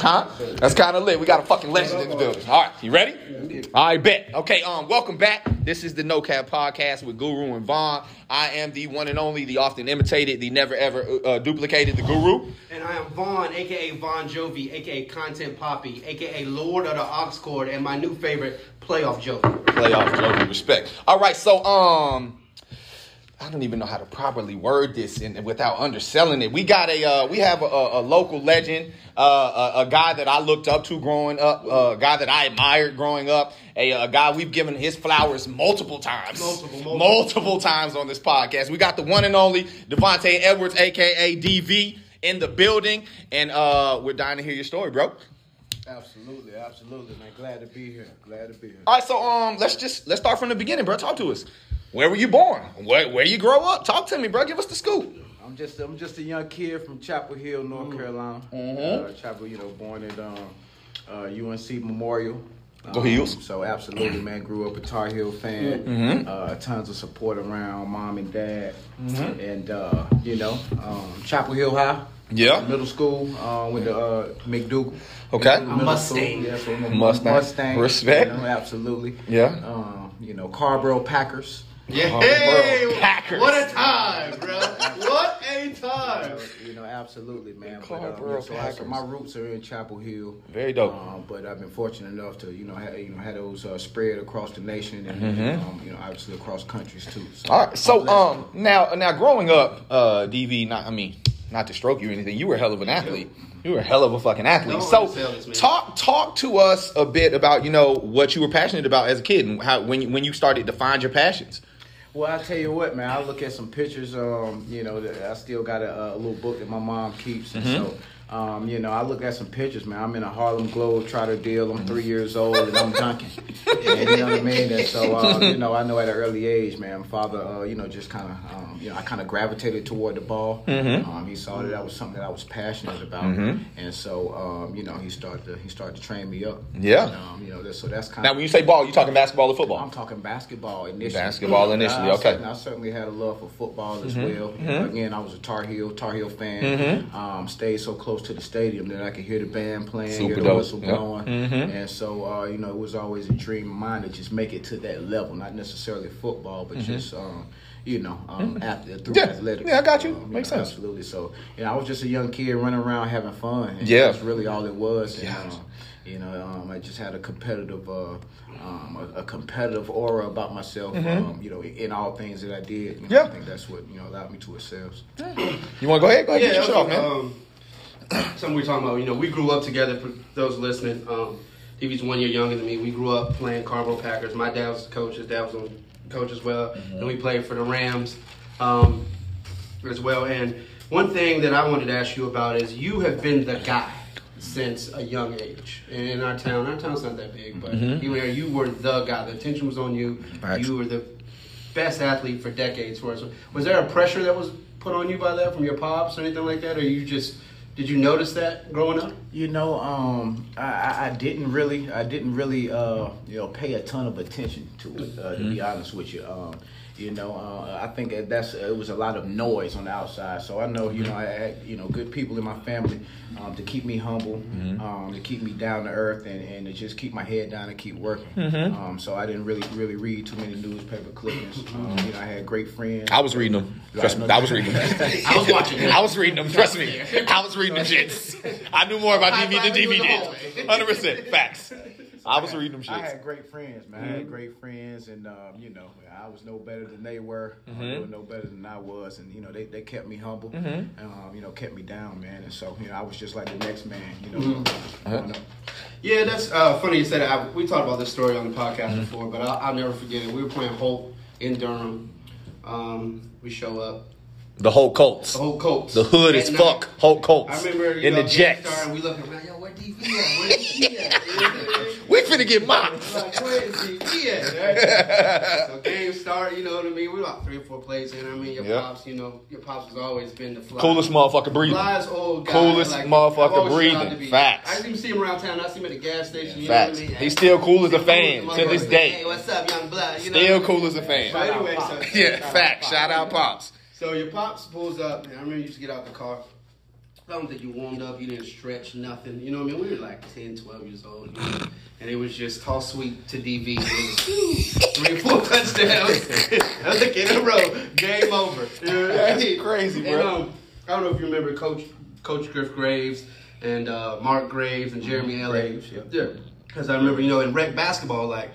Huh? That's kind of lit. We got a fucking legend in the building. All right, you ready? All right, bet. Okay, welcome back. This is the No Cap Podcast with Guru and Vaughn. I am the one and only, the often imitated, the never ever duplicated, the Guru. And I am Vaughn, a.k.a. Von Jovi, a.k.a. Content Poppy, a.k.a. Lord of the Oxcord, and my new favorite, Playoff Jovi. Playoff Jovi, respect. All right, so, I don't even know how to properly word this and without underselling it. We got we have a local legend, a guy that I looked up to growing up, a guy that I admired growing up, a guy we've given his flowers multiple times on this podcast. We got the one and only Devonte Edwards, a.k.a. DV, in the building, and we're dying to hear your story, bro. Absolutely, absolutely, man. Glad to be here. All right, so let's start from the beginning, bro. Talk to us. Where were you born? Where you grow up? Talk to me, bro. Give us the scoop. I'm just a young kid from Chapel Hill, North Carolina. Mm-hmm. Chapel, born at UNC Memorial. Go Heels. So absolutely, man. Grew up a Tar Heel fan. Mm-hmm. Tons of support around mom and dad, mm-hmm. and Chapel Hill High. Yeah. Middle school, went to McDougal. Okay. Mustang. School, yeah, Mustang. Respect. Absolutely. Yeah. Carrboro Packers. Yeah. Hey, Packers. What a time, bro. What a time. Absolutely, man. So my roots are in Chapel Hill. Very dope. But I've been fortunate enough to, have those spread across the nation and, mm-hmm. Obviously across countries, too. So, all right. So, now growing up, DV, not to stroke you or anything, you were a hell of an athlete. You were a hell of a fucking athlete. So talk to us a bit about, what you were passionate about as a kid and how when you started to find your passions. Well, I tell you what, man, I look at some pictures, I still got a little book that my mom keeps. And mm-hmm. so, I look at some pictures, man. I'm in a Harlem Globetrotter deal. I'm 3 years old and I'm dunking. And you know what I mean? And so, I know at an early age, man, my father, just kind of, I kind of gravitated toward the ball. Mm-hmm. He saw that was something that I was passionate about. Mm-hmm. And so, he started to train me up. Yeah. And, so that's kind of. Now, when you say ball, you talking basketball or football? I'm talking basketball initially. Basketball initially. Okay. I certainly had a love for football as mm-hmm. well. Mm-hmm. Again, I was a Tar Heel fan. Mm-hmm. Stayed so close to the stadium that I could hear the band playing, super hear the whistle yep. blowing. Mm-hmm. And so, it was always a dream of mine to just make it to that level. Not necessarily football, but mm-hmm. just, mm-hmm. Athletics. Yeah, I got you. Makes sense. Absolutely. So, I was just a young kid running around having fun. And yeah. That's really all it was. And, yeah. I just had a competitive aura about myself, mm-hmm. In all things that I did. Yeah. I think that's what, allowed me to excel. You want to go ahead? Go ahead. Yeah, get your shit off, man. Something we were talking about, we grew up together, for those listening. DV's 1 year younger than me. We grew up playing Carrboro Packers. My dad was the coach. His dad was on coach as well. Mm-hmm. And we played for the Rams as well. And one thing that I wanted to ask you about is you have been the guy since a young age. And in our town, our town's not that big, but mm-hmm. You were the guy. The attention was on you. Right. You were the best athlete for decades for us. Was there a pressure that was put on you by that from your pops or anything like that? Or you just, did you notice that growing up? I didn't really, pay a ton of attention to it, mm-hmm. to be honest with you. I think it was a lot of noise on the outside. So I know, I had, good people in my family to keep me humble, mm-hmm. To keep me down to earth, and to just keep my head down and keep working. Mm-hmm. So I didn't really read too many newspaper clippings. I had great friends. I was reading them. Trust me, I was reading them. I was watching them. I was reading them. Trust me, I was reading the shits. I knew more about DV than DV did. 100% facts. I was reading them shit. I had great friends, man. Mm-hmm. I had great friends, and, I was no better than they were. Mm-hmm. They were no better than I was, and, they kept me humble, mm-hmm. Kept me down, man. And so, I was just like the next man, mm-hmm. growing up. Yeah, that's funny you said that. We talked about this story on the podcast mm-hmm. before, but I'll never forget it. We were playing Holt in Durham. We show up. The Holt Colts. The Holt Colts. The hood as fuck. Holt Colts. I remember in the Jets. And we looking like, yo, where DV at? Where DV at? We finna get mocked. Like, where is DV at? Right? So game start, you know what I mean? We were like 3 or 4 plays in. Pops, your pops has always been the fly. Coolest motherfucker breathing. Flyest old guy. Coolest motherfucker breathing. Facts. I didn't even see him around town. I see him at the gas station. Yeah. You know what I mean? He's still cool as a fan to this day. Hey, what's up, young blood? Still cool as a fan. But anyway, so yeah, facts. Shout out Pops. So your pops pulls up, and I remember you used to get out the car, I don't think you warmed up, you didn't stretch, nothing. You know what I mean? We were like 10, 12 years old. You know? And it was just toss sweep to DV. It was 3 or 4 touchdowns. I was like, in a row. Game over. You know what I mean? That's crazy, bro. And, I don't know if you remember Coach Griff Graves and Mark Graves and Jeremy Elliott. Yeah. Because I remember, you know, in rec basketball, like,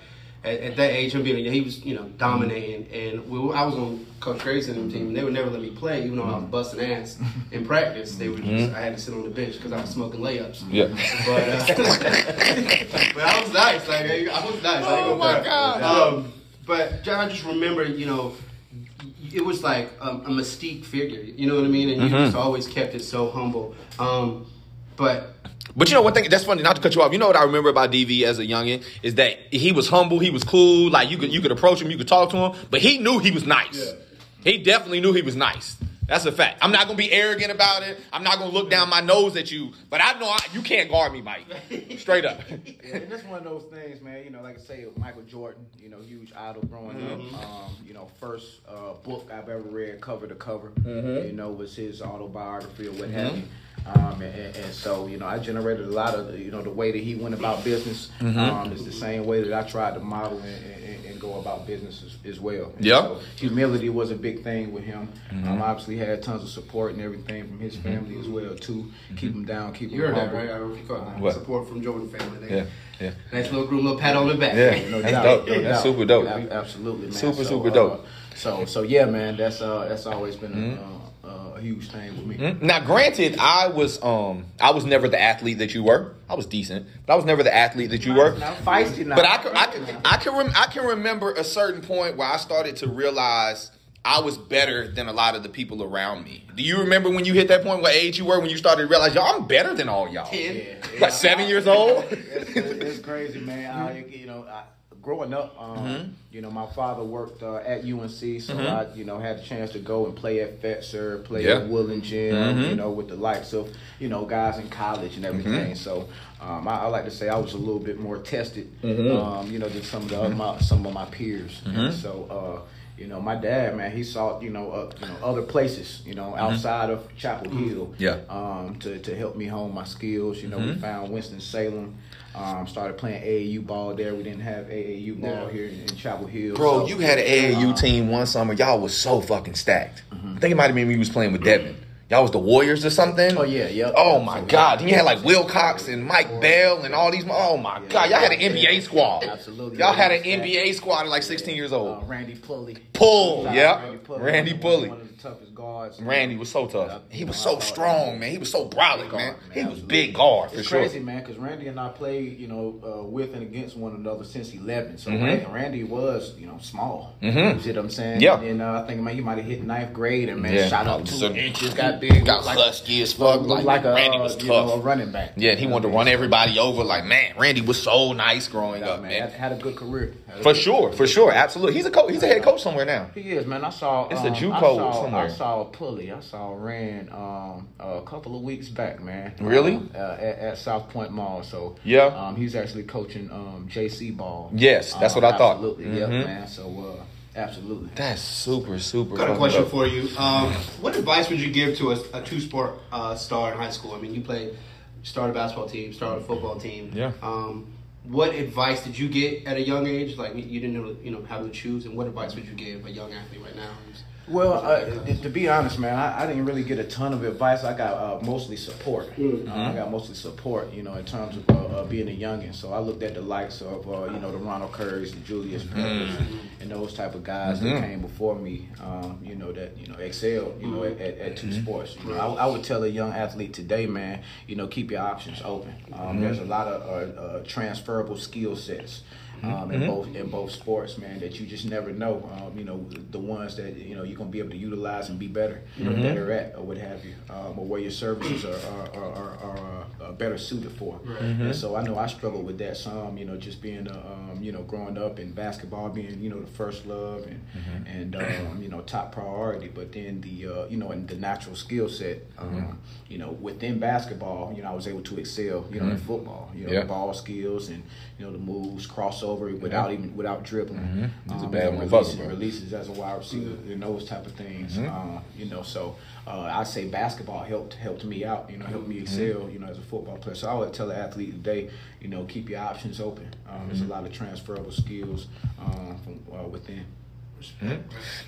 at that age, him being, he was, you know, dominating. And I was on Coach Graves and them team, and they would never let me play, even though I was busting ass in practice. They would just, I had to sit on the bench because I was smoking layups. Yeah. But I was nice. Like, I was nice. Oh, my God. But John, I just remember, you know, it was like a mystique figure. You know what I mean? And you just always kept it so humble. But you know one thing that's funny, not to cut you off. You know what I remember about DV as a youngin is that he was humble, he was cool. Like you could approach him, you could talk to him, but he knew he was nice. Yeah. He definitely knew he was nice. That's a fact. I'm not gonna be arrogant about it. I'm not gonna look down my nose at you. But I know you can't guard me, Mike. Straight up. Yeah, that's one of those things, man. You know, like I say, Michael Jordan. You know, huge idol growing up. You know, first book I've ever read, cover to cover. You know, was his autobiography or what have you. And so, you know, I generated a lot of, you know, the way that he went about business is the same way that I tried to model and go about business as well. Yeah. So humility was a big thing with him. Obviously had tons of support and everything from his family as well, too. Keep him down, keep him humble. You heard that, right? I don't recall that. Support from Jordan family. They, nice little group, little pat on the back. Yeah, no doubt. Dope, no doubt. That's super dope. Absolutely, man. Super dope. So yeah, man, that's always been a huge thing with me. Now, granted, I was never the athlete that you were. I was decent, but I was never the athlete that you were. Not feisty, but I can remember a certain point where I started to realize I was better than a lot of the people around me. Do you remember when you hit that point, what age you were, when you started to realize, y'all, I'm better than all y'all? Like 7 years old? It's crazy, man. Growing up, you know, my father worked at UNC, so I, you know, had the chance to go and play at Fetzer, play at Woodland Gym, you know, with the likes of, you know, guys in college and everything. So I like to say I was a little bit more tested, you know, than some of my peers. And so, you know, my dad, man, he sought, you know, other places, you know, outside of Chapel Hill, to help me hone my skills. You know, we found Winston-Salem. Started playing AAU ball there. We didn't have AAU ball here in Chapel Hill. Bro, so, you had an AAU team one summer. Y'all was so fucking stacked. I think it might have been when you was playing with Devin. Y'all was the Warriors or something? Oh, my God. You had, like, Wilcox and Mike Bell and all these. Oh, my God. Y'all had an NBA squad. Absolutely. Y'all had an NBA squad at, like, 16 years old. Randy Pulley. Randy Pulley. One of the toughest guards. Randy was so tough. He was so strong, man. He was so brolic, man. He was big guard, for sure. It's crazy, man, because Randy and I played, you know, with and against one another since 11. So, Randy was, you know, small. You see what I'm saying? Yeah. And I think, man, you might have hit 9th grade and, man, shot up 2 inches, big, got lusty as fuck. Like Randy was tough, a running back. Yeah, and he wanted to run everybody over. Like, man, Randy was so nice growing up, man. Had a good career, for sure, absolutely. He's a coach. He's a head coach somewhere now. He is, man. I saw it's a JUCO somewhere. I saw Pulley. I saw Rand a couple of weeks back, man. Really? At South Point Mall. So yeah, he's actually coaching JC ball. Yes, that's what I thought. Absolutely, yeah, man. So. Absolutely. That's super. Got a question for you. What advice would you give to a two-sport star in high school? I mean, you started a basketball team, started a football team. Yeah. What advice did you get at a young age? Like, you didn't know, you know, how to choose, and what advice would you give a young athlete right now? Well, to be honest, man, I didn't really get a ton of advice. I got mostly support. You know, in terms of being a youngin. So I looked at the likes of, you know, the Ronald Currys, the Julius Peppers, and those type of guys that came before me, you know, that, you know, excelled, you know, at two sports. You know, I would tell a young athlete today, man, you know, keep your options open. There's a lot of transferable skill sets. In both sports, man, that you just never know, you know, the ones that, you know, you're going to be able to utilize and be better than they're at or what have you, or where your services are better suited for. And so I know I struggled with that some, you know, just being, you know, growing up in basketball, being, you know, the first love and you know, top priority. But then the, you know, and the natural skill set, you know, within basketball, you know, I was able to excel, you know, in football, you know, the ball skills and, you know, the moves, crossover. over without even dribbling. He's a bad motherfucker, bro. Releases as a wide receiver and those type of things. You know, so I say basketball helped me out. You know, helped me excel. You know, as a football player. So I would tell the athlete today, you know, keep your options open. There's a lot of transferable skills from within.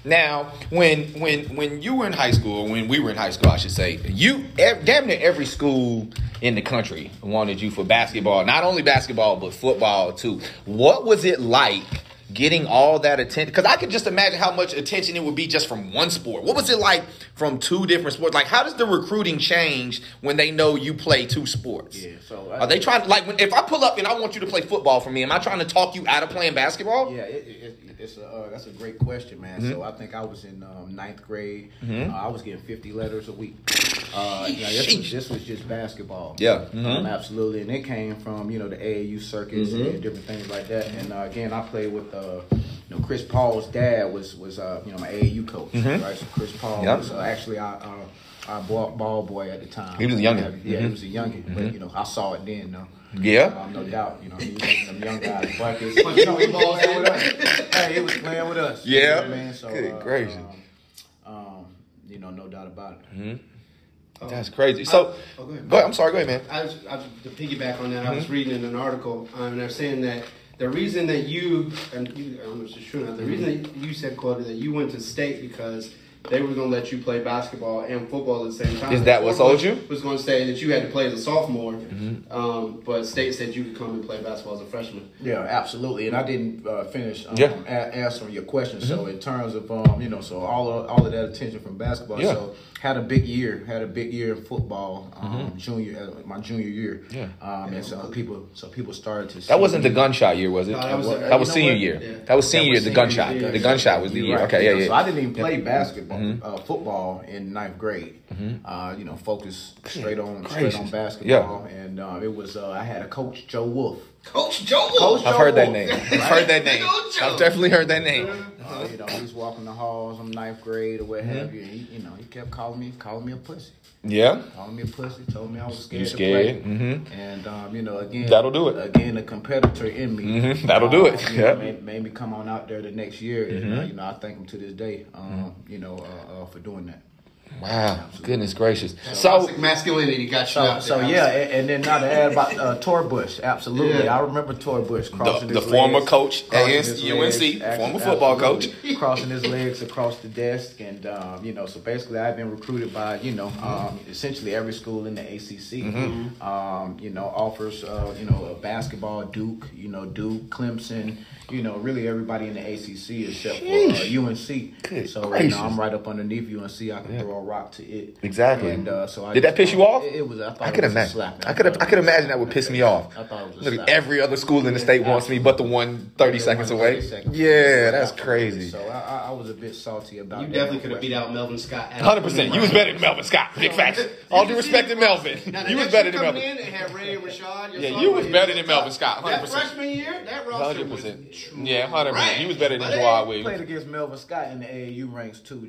Now, when you were in high school, when we were in high school, I should say, you damn near every school in the country wanted you for basketball. Not only basketball, but football too. What was it like getting all that attention? Because I could just imagine how much attention it would be just from one sport. What was it like from two different sports? Like, how does the recruiting change when they know you play two sports? Yeah, so are they trying to, like, if I pull up and I want you to play football for me, am I trying to talk you out of playing basketball? Yeah, that's a great question, man. So I think I was in ninth grade. I was getting 50 letters a week. This was just basketball. Absolutely. And it came from, you know, the AAU circuits and different things like that. And again, I played with you know, Chris Paul's dad was you know, my AAU coach, right? So Chris Paul was actually our ball boy at the time. He was a youngin'. He was a youngin', but you know, I saw it then, though. No doubt, you know, he was getting some young guys buckets. But you know, he was playing with us. Hey, he was playing with us. Yeah, you know, man. So, good gracious. You know, no doubt about it. That's crazy. So, go ahead. I'm sorry. Go ahead, man. I was to piggyback on that. I was reading in an article, and they're saying that the reason that you said, Claudia, that you went to state because they were going to let you play basketball and football at the same time. Is that what sold you? Was going to say that you had to play as a sophomore, but state said you could come and play basketball as a freshman. Yeah, absolutely. And I didn't finish answering your question. So in terms of you know, so all of that attention from basketball. Yeah. So had a big year in football. My junior year. And so people started to. That wasn't the gunshot year, was it? No, that was senior year. Yeah. That was senior year. The gunshot. Year. The gunshot was the year. Right. Okay, yeah, yeah. So I didn't even play basketball. Football in ninth grade, you know, focused straight on basketball, and it was I had a coach, Joe Wolf. I've definitely heard that name. You know, he's walking the halls in ninth grade or what have you. And he kept calling me a pussy. Yeah, calling me a pussy, told me I was scared to play. And you know, again, that'll do it. Again, the competitor in me, that'll do it. Yeah, made me come on out there the next year. And you know, I thank him to this day. You know, for doing that. Wow, absolutely. Goodness gracious. So masculinity got you out. So yeah, and then now to add about Torbush, absolutely. Yeah. I remember Torbush crossing the former coach at UNC, former football coach. Crossing his legs across the desk and, you know, so basically I've been recruited by, you know, essentially every school in the ACC, you know, offers, you know, basketball, Duke, Clemson, you know, really everybody in the ACC except for UNC. Good so right now I'm right up underneath UNC. I can throw a rock to it. Exactly. And so I did that piss you off? It was. I could imagine that would piss me off. I thought it was. Look, every other school in the state wants me, but the one 30 seconds away. Yeah, that's crazy. So I was a bit salty about that. You definitely could have beat out Melvin Scott. 100%. You was better than Melvin Scott. Big facts. All due respect to Melvin. You was better than Melvin. Yeah, you was better than Melvin Scott. 100%. Freshman year, that roster was. Yeah, 100%. You was better than Dwight Williams. Played against Melvin Scott in the AAU ranks too. We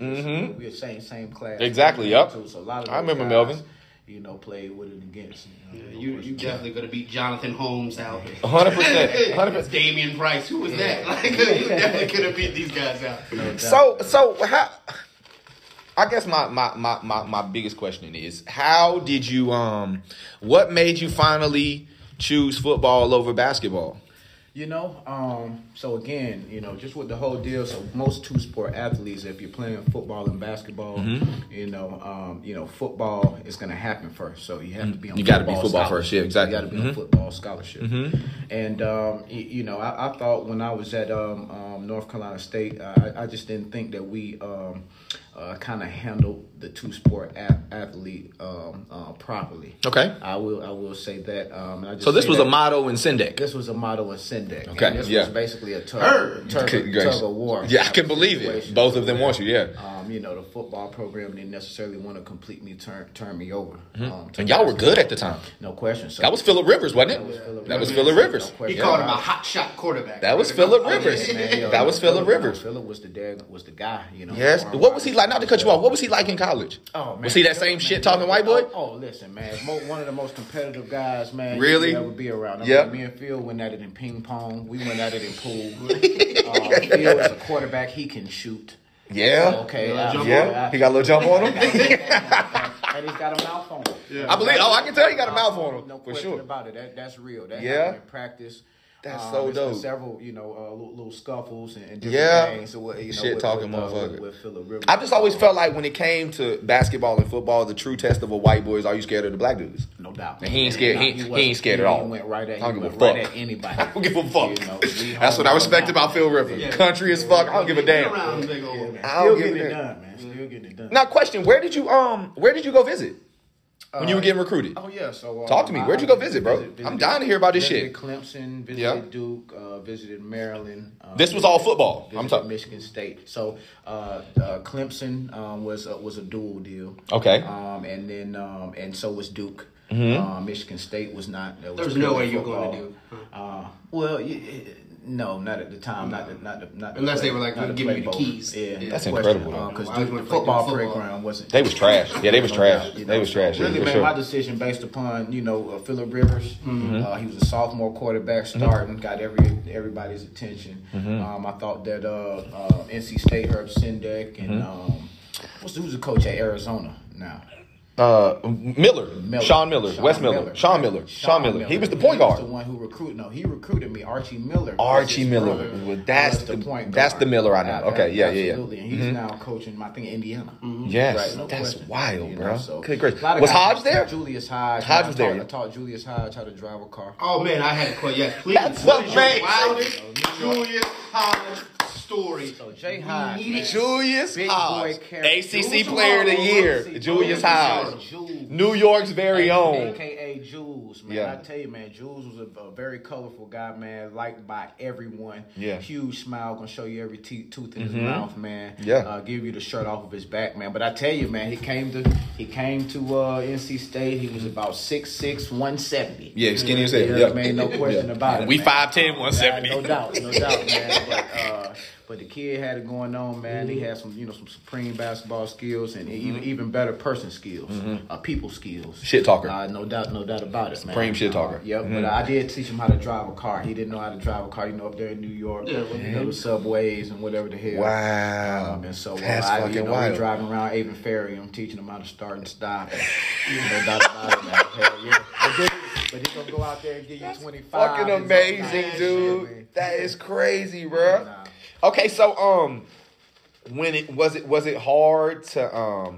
were same class. Exactly. Yep. Too, so a lot of I remember guys, Melvin. You know, played with it against. You definitely gonna beat Jonathan Holmes out. 100%. Damian Price. Who was that? Like, you definitely could have beat these guys out. No doubt. So how? I guess my biggest question is how did you what made you finally choose football over basketball? You know, so again, you know, just with the whole deal. So most two-sport athletes, if you're playing football and basketball, you know, football is going to happen first. So you have to be on. You got to be football first, yeah, exactly. You got to be on football scholarship. And you know, I thought when I was at North Carolina State, I just didn't think that we kind of handled the two-sport athlete properly. Okay, I will say that. And I just so this was a motto in Sendak. This was a motto in Sendak. Okay, and this was basically a tug of war. Yeah, I can believe it. Both of them want you. Yeah. the football program didn't necessarily want to completely turn me over. Mm-hmm. And y'all were good at the time. No question. So, that was Phillip Rivers, wasn't it? That was Phillip Rivers. No, he called him a hot shot quarterback. That was Phillip Rivers. That was Phillip Rivers. Phillip was the guy, Yes. What was he like? Not to cut you off. What was he like in college? Oh, man. Was he that same shit talking white boy? Oh, listen, man. One of the most competitive guys, man. Really? That would be around. Yeah. Me and Phil went at it in ping pong. We went at it in pool. Phil is a quarterback. He can shoot. Yeah. Okay. He got a little jump on him. And he's got a mouth on him. Yeah. I believe. Oh, I can tell he got a mouth on him. No question about it. That's real. That happened in practice. That's so dope. Several, little scuffles and different things. So shit-talking motherfucker. With Phillip Rivers. I just always felt like when it came to basketball and football, the true test of a white boy is, are you scared of the black dudes? No doubt. And he ain't scared. He ain't scared at all. He went right at anybody. I don't give a fuck. That's what I respect about Phil Rivers. Yeah. Country as fuck. I don't give a damn. I don't give a damn. Still getting it done, man. Still getting it done. Now, question: Where did you go visit? When you were getting recruited. Oh, yeah. So, talk to me. Where'd you go visit, bro? I'm dying to hear about this shit. Clemson, visited Duke, visited Maryland. This was all football. I'm talking Michigan State. So, Clemson was a dual deal. Okay. And then and so was Duke. Mm-hmm. Michigan State was not. There's no way you were going to Duke. No, not at the time. Not unless they were like going to give you the keys. Yeah, that's incredible. Because the football playground wasn't. They was trash. Yeah, they was trash. They was trash. Really, man, my decision based upon Phillip Rivers. Mm-hmm. He was a sophomore quarterback, starting, mm-hmm. got everybody's attention. Mm-hmm. I thought that NC State, Herb Sendak, and who's the coach at Arizona now? Miller. Sean Miller. He was the point guard. He was the one who recruited. No, he recruited me. Archie Miller. Well, that's the point guard. That's the Miller I know. Okay, yeah. Absolutely, and he's now coaching, I think, Indiana. Mm-hmm. Yes, right? No that's question. Wild, bro. So, good gracious. Was Hodge there? Julius Hodge. Hodge was there. I taught Julius Hodge how to drive a car. Oh, man, I had a question. Yes, please. That's what makes Julius Hodge. Story. So Jay Hodge, Julius Hodge, ACC Player of the Year, Julius Hodge, New York's very own, aka Jules. Man, I tell you, man, Jules was a very colorful guy, man, liked by everyone. Yeah, huge smile, gonna show you every tooth in his mouth, man. Yeah, give you the shirt off of his back, man. But I tell you, man, he came to NC State. He was about 6'6", 170. Yeah, skinny as hell. Yeah, man, no question about it. We 5'10", 170. No doubt, man. But the kid had it going on, man. Mm-hmm. He had some supreme basketball skills and even better person skills, people skills. Shit talker. No doubt about it, man. Supreme shit talker. Yep. Mm-hmm. But I did teach him how to drive a car. He didn't know how to drive a car, up there in New York, the subways and whatever the hell. Wow. And so I was driving around Avon Ferry, I'm teaching him how to start and stop. No doubt about it, man. Hell yeah. But he's gonna go out there and give you 25. Fucking amazing, dude. Shit, that is crazy, bro. Nah. Okay, so when was it hard to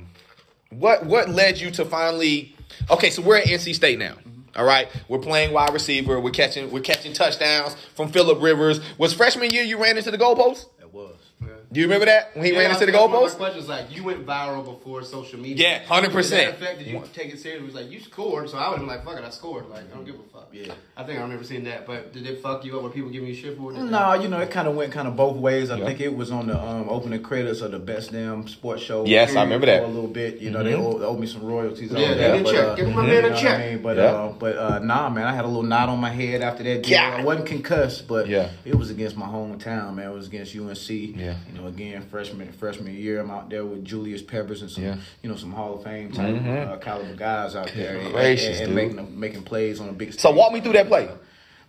what led you to finally? Okay, so we're at NC State now. All right, we're playing wide receiver. We're catching touchdowns from Phillip Rivers. Was freshman year you ran into the goalpost? It was. Yeah. Do you remember that when he ran into the goalpost? My question is you went viral before social media. Yeah, 100%. Did you take it seriously? It was you scored, so I would have been like, "Fuck it, I scored." I don't give a fuck. Yeah, I think I remember seeing that. But did it fuck you up? Were people giving you shit for it? No, it kind of went both ways. I think it was on the opening credits of the Best Damn Sports Show. Yes, I remember that for a little bit. They owed me some royalties. Yeah, give my man a check. I mean? Nah, man, I had a little knot on my head after that deal. I wasn't concussed, but it was against my hometown, man. It was against UNC. Yeah. Again, freshman year, I'm out there with Julius Peppers and some, some Hall of Fame type caliber guys out there, and making plays on a big stage. So walk me through that play,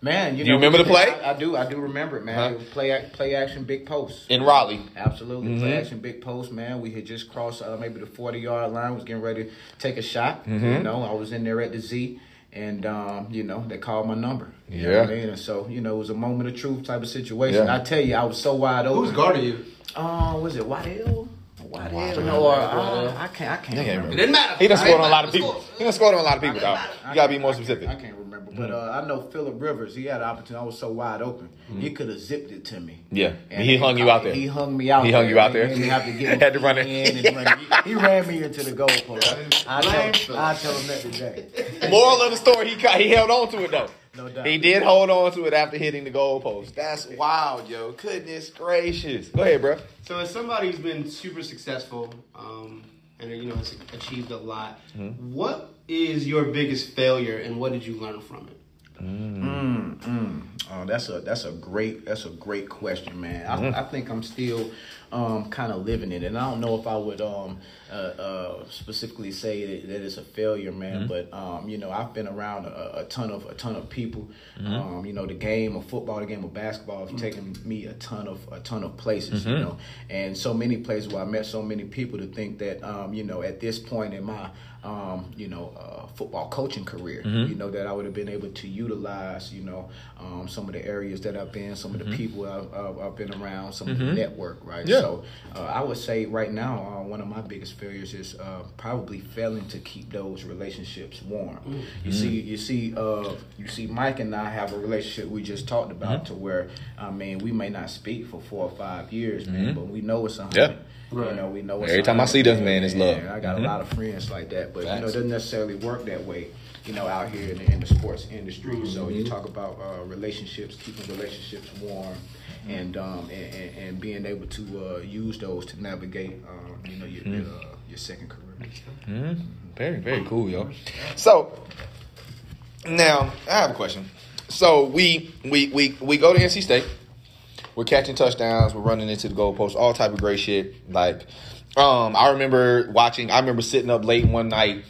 man. You remember the play? I do remember it, man. It was play action, big post in Raleigh. Absolutely, play action, big post, man. We had just crossed maybe the 40-yard line. Was getting ready to take a shot. I was in there at the Z. And, they called my number. You know what I mean? And so, it was a moment of truth type of situation. Yeah. I tell you, I was so wide open. Who's guarding you? Was it Waddell? I can't remember. It didn't matter. He done scored on a lot of people. Dog. You got to be more specific. I can't remember. But I know Phillip Rivers, he had an opportunity. I was so wide open. Mm-hmm. He could have zipped it to me. Yeah. And he hung you out there. He hung me out there. He had to run it. He ran me into the goalpost. I told him that today. Moral of the story, he held on to it, though. No doubt. He did hold on to it after hitting the goalpost. That's wild, yo. Goodness gracious. Go ahead, bro. So as somebody who's been super successful and, you know, has achieved a lot, what is your biggest failure and what did you learn from it? Oh, that's a great question, man. I think I'm still kind of living in it, and I don't know if I would specifically say that it's a failure, man. But you know, I've been around a ton of people. You know, the game of football, the game of basketball, have taken me a ton of places. You know, and so many places where I met so many people. To think that you know, at this point in my football coaching career, you know, that I would have been able to utilize, you know, some of the areas that I've been, some of the people I've been around, some of the network, right? Yeah. So I would say right now, one of my biggest failures is probably failing to keep those relationships warm. You see, Mike and I have a relationship we just talked about to where, I mean, we may not speak for 4 or 5 years, man, but we know it's 100. Yeah. Right. You know, we know every time I see this man, it's love. I got a lot of friends like that, but you know, it doesn't necessarily work that way, you know, out here in the sports industry. So you talk about relationships, keeping relationships warm, and being able to use those to navigate, you know, your second career. Very, very cool, yo. So now I have a question. So we go to NC State. We're catching touchdowns. We're running into the goalposts. All type of great shit. Like, I remember sitting up late one night.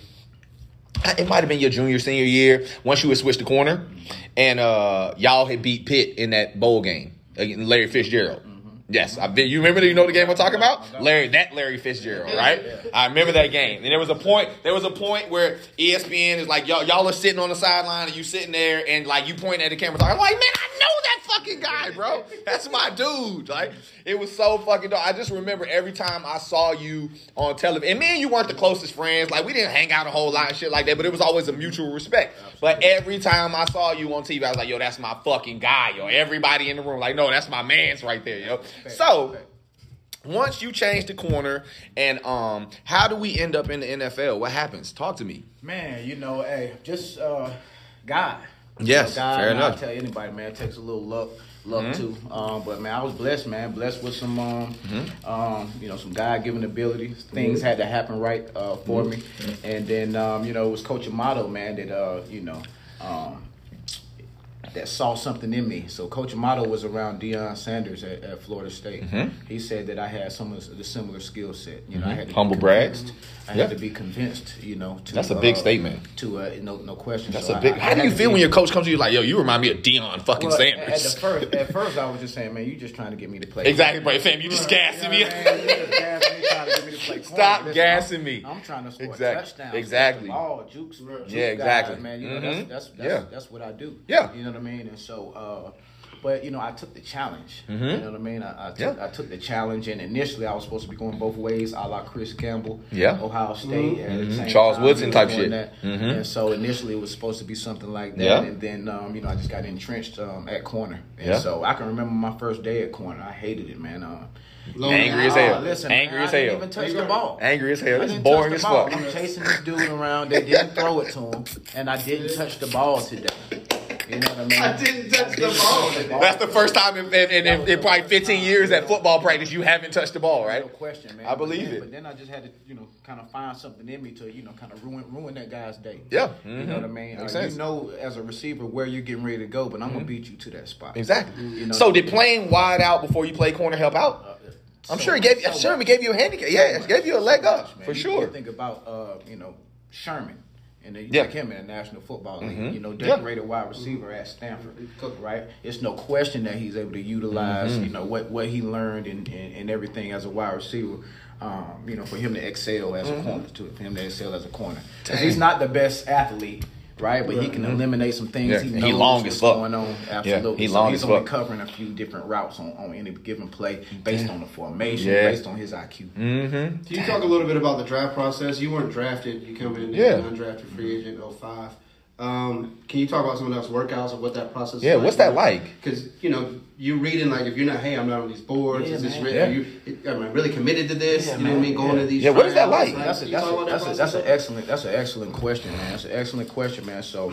It might have been your junior, senior year. Once you had switched the corner, and y'all had beat Pitt in that bowl game against Larry Fitzgerald. Yes, you remember that. You know the game I'm talking about? Larry Fitzgerald, right? Yeah. I remember that game. And there was a point where ESPN is like, y'all are sitting on the sideline and you sitting there and like you pointing at the camera talking. I'm like, man, I know that fucking guy, bro. That's my dude. Like, it was so fucking dope. I just remember every time I saw you on television. And me and you weren't the closest friends. Like, we didn't hang out a whole lot and shit like that, but it was always a mutual respect. Absolutely. But every time I saw you on TV, I was like, yo, that's my fucking guy, yo. Everybody in the room, like, no, that's my man's right there, yo. So, once you change the corner, and how do we end up in the NFL? What happens? Talk to me. Man, you know, hey, just God. Yes, God, fair enough. I'll tell anybody, man, it takes a little luck too. But, man, I was blessed, man. Blessed with some, you know, some God-given abilities. Things had to happen right for me. And then, you know, it was Coach Amato, man, that, you know, that saw something in me. So Coach Amato was around Deion Sanders at Florida State. He said that I had some of the similar skill set. You know, I had to humble brag. I had to be convinced. You know, that's a big statement. To no question. That's so a big. How do you feel when your coach comes to you like, yo, you remind me of Deion fucking Sanders? At first, I was just saying, man, you just trying to get me to play. Exactly, but fam, you just gassing me. Stop gassing me. I'm trying to score touchdowns. Exactly. All jukes. Yeah, exactly, guys, man. You know, that's what I do. Yeah. You know what I mean? And so, but, you know, I took the challenge. You know what I mean? I took the challenge, and initially I was supposed to be going both ways, a la Chris Campbell, Ohio State. Charles Woodson type shit. And so initially it was supposed to be something like that. And then, you know, I just got entrenched at corner. And so I can remember my first day at corner. I hated it, man. Angry as hell. Listen, I didn't even touch the ball. Angry as hell. It's boring as fuck. I'm chasing this dude around. They didn't throw it to him, and I didn't touch the ball today. You know what I mean? I didn't touch the ball. That's the first time in probably 15 years at football practice you haven't touched the ball, right? No question, man. I believe it. But then I just had to, you know, kind of find something in me to, you know, kind of ruin that guy's day. Yeah. You know what I mean? You know, as a receiver, where you're getting ready to go, but I'm going to beat you to that spot. Exactly. You know, so did playing wide out before you play corner help out? I'm sure it gave you a handicap. Yeah, it gave you a leg up, man. For sure. Think about, you know, Sherman. And they took him in the National Football League, you know, decorated wide receiver at Stanford, right? It's no question that he's able to utilize, you know, what he learned and everything as a wide receiver, you know, for him to excel as a corner, He's not the best athlete, right? But he can eliminate some things. He knows what's going on. Absolutely. He's only covering a few different routes on any given play based on the formation, based on his IQ. Can you talk a little bit about the draft process? You weren't drafted. You come in undrafted free agent, 05. Can you talk about some of those workouts and what that process is? Yeah, like? What's that like? Because, you know, you reading, like, if you're not, hey, I'm not on these boards, yeah, is this really, am I really committed to this? Yeah, you know what I mean? Going to these what is that like? That's an excellent question, man. So,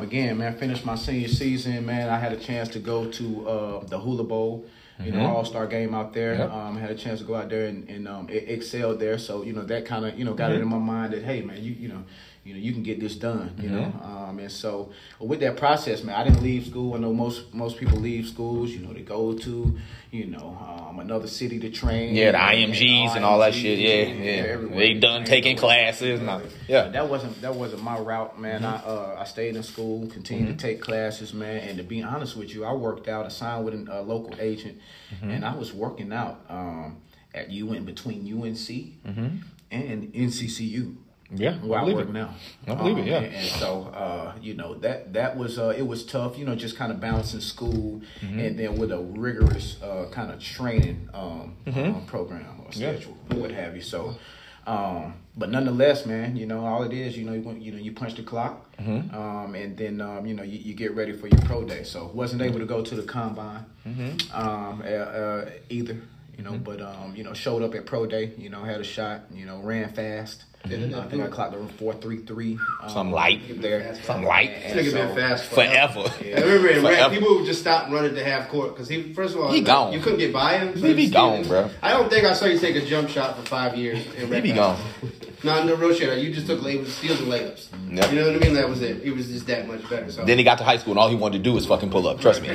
again, man, finished my senior season, man. I had a chance to go to the Hula Bowl. You know, all-star game out there. Yep. Had a chance to go out there and excel there. So, you know, that kind of, you know, got it in my mind that, hey, man, you know, you can get this done, you know. And so with that process, man, I didn't leave school. I know most people leave schools, you know, they go to, you know, another city to train. Yeah, the IMGs and all that shit. Yeah. They done taking classes. Yeah. That wasn't my route, man. I stayed in school, continued to take classes, man. And to be honest with you, I worked out. I signed with a local agent, and I was working out at UN between UNC and NCCU. Yeah, where I work now. I believe it, yeah. And so, you know, that was it was tough, you know, just kind of balancing school and then with a rigorous kind of training program or schedule or what have you. So, but nonetheless, man, you know, all it is, you punch the clock and then, you know, you get ready for your pro day. So wasn't able to go to the combine either. You know, but, you know, showed up at pro day, you know, had a shot, you know, ran fast. I think I clocked a 4.33. Something light. This nigga been fast forever. Yeah. Forever. People would just stop running to half court because he, first of all, he gone. You couldn't get by him. So he be gone, bro. I don't think I saw you take a jump shot for 5 years. He be gone. No real shit. You just took labels, steals and layups. Yep. You know what I mean? That was it. It was just that much better. So. Then he got to high school and all he wanted to do was fucking pull up. Trust me.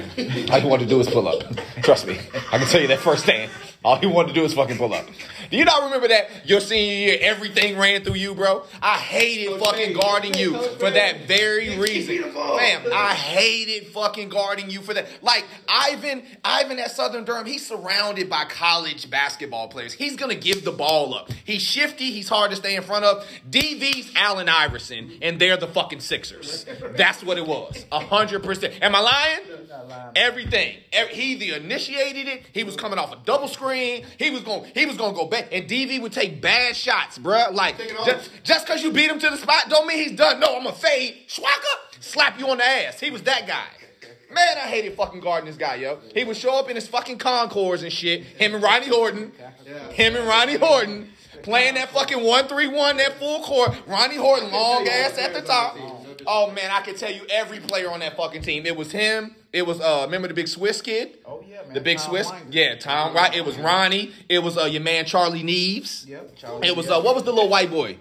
All he wanted to do was pull up. Trust me. I can tell you that firsthand. All he wanted to do was fucking pull up. Do you not remember that? Your senior year, everything ran through you, bro. I hated fucking guarding you for that very reason. Man, I hated fucking guarding you for that. Like, Ivan at Southern Durham, he's surrounded by college basketball players. He's going to give the ball up. He's shifty. He's hard to stay in front of. DV's Allen Iverson, and they're the fucking Sixers. That's what it was. 100%. Am I lying? Everything. He either initiated it. He was coming off a double screen. He was gonna go back, and DV would take bad shots, bruh. Like just cause you beat him to the spot don't mean he's done. No, I'm gonna fade, schwaka, slap you on the ass. He was that guy. Man, I hated fucking guarding this guy, yo. He would show up in his fucking Concords and shit. Him and Ronnie Horton playing that fucking 1-3-1, that full court. Ronnie Horton, long ass at the top. Oh man, I could tell you every player on that fucking team. It was him. It was remember the big Swiss kid? Oh yeah, man. The big Tom Swiss, Winder. Yeah, Tom. Right. It was Ronnie. It was your man Charlie Neves. Yep. Charlie. It was what was the little white boy?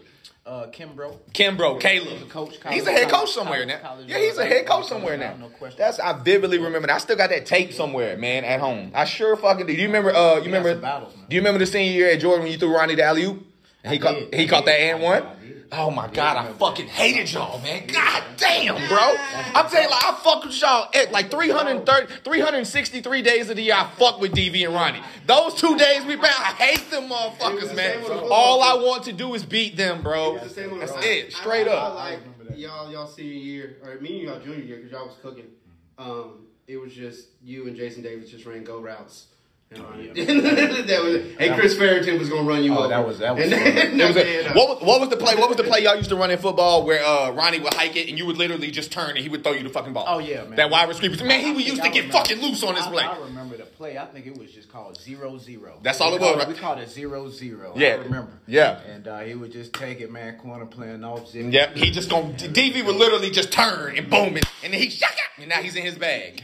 Kimbrough, Caleb. He's a head coach somewhere now. Yeah, he's a head coach somewhere now. No question. I vividly remember that. I still got that tape somewhere, man, at home. I sure fucking do. Do you remember the senior year at Jordan when you threw Ronnie the alley-oop? He caught that and one. Oh my God, I fucking hated y'all, man. God damn, bro. I'm telling you, like, I fucked with y'all at like 363 days of the year. I fucked with DV and Ronnie. Those 2 days we back, I hate them motherfuckers, man. All I want to do is beat them, bro. That's it, straight up. I like y'all senior year, or me and y'all junior year, because y'all was cooking. It was just you and Jason Davis just ran go routes. Hey, Chris Farrington was gonna run you over. That was. What was the play? What was the play y'all used to run in football where Ronnie would hike it and you would literally just turn and he would throw you the fucking ball? Oh yeah, man. That wide receiver. Man, he used to get fucking loose on this play. I remember the play. I think it was just called 0-0. That's all it was. Right? We called it 0-0. Yeah, I remember. Yeah. And he would just take it, man. Corner playing off zip. Yep. He just gonna DV would literally just turn and boom it, and then he shot it, and now he's in his bag.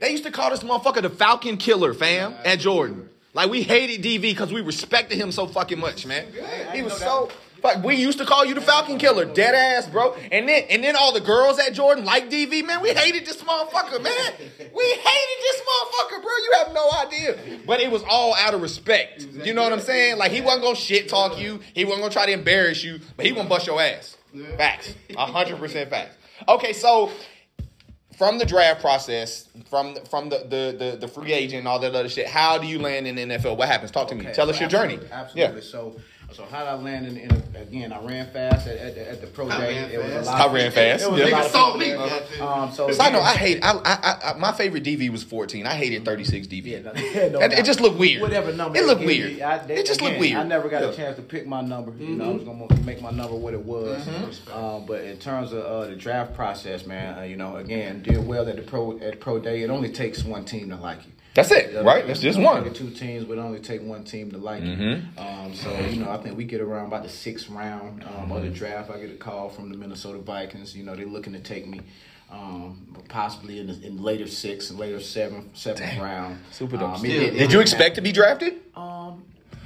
They used to call this motherfucker the Falcon Killer, fam, at Jordan. Like, we hated DV because we respected him so fucking much, man. He was so... Fuck, we used to call you the Falcon Killer, dead ass, bro. And then all the girls at Jordan, like DV, man, we hated this motherfucker, man. We hated this motherfucker, bro. You have no idea. But it was all out of respect. You know what I'm saying? Like, he wasn't going to shit talk you. He wasn't going to try to embarrass you. But he wasn't going to bust your ass. Facts. 100% facts. Okay, so... From the draft process, from the free agent and all that other shit, how do you land in the NFL? What happens? Talk to me. Tell us your journey. Absolutely. Yeah. So So how did I land in again, I ran fast at the pro day. It was a lot. I ran fast. It was a lot of me. So I know I hate. I my favorite DV was 14. I hated 36 DV. Yeah, no it just looked weird. Whatever number. It looked weird. It just looked weird. I never got a chance to pick my number. Mm-hmm. You know, I was gonna make my number what it was. Mm-hmm. But in terms of the draft process, man, you know, again, did well at the pro day. It only takes one team to like you. That's it, right? That's just one. Two teams, but only take one team to like it. So, you know, I think we get around about the sixth round of the draft. I get a call from the Minnesota Vikings. You know, they're looking to take me possibly in later sixth and later seventh round. Super dope. Did you expect to be drafted?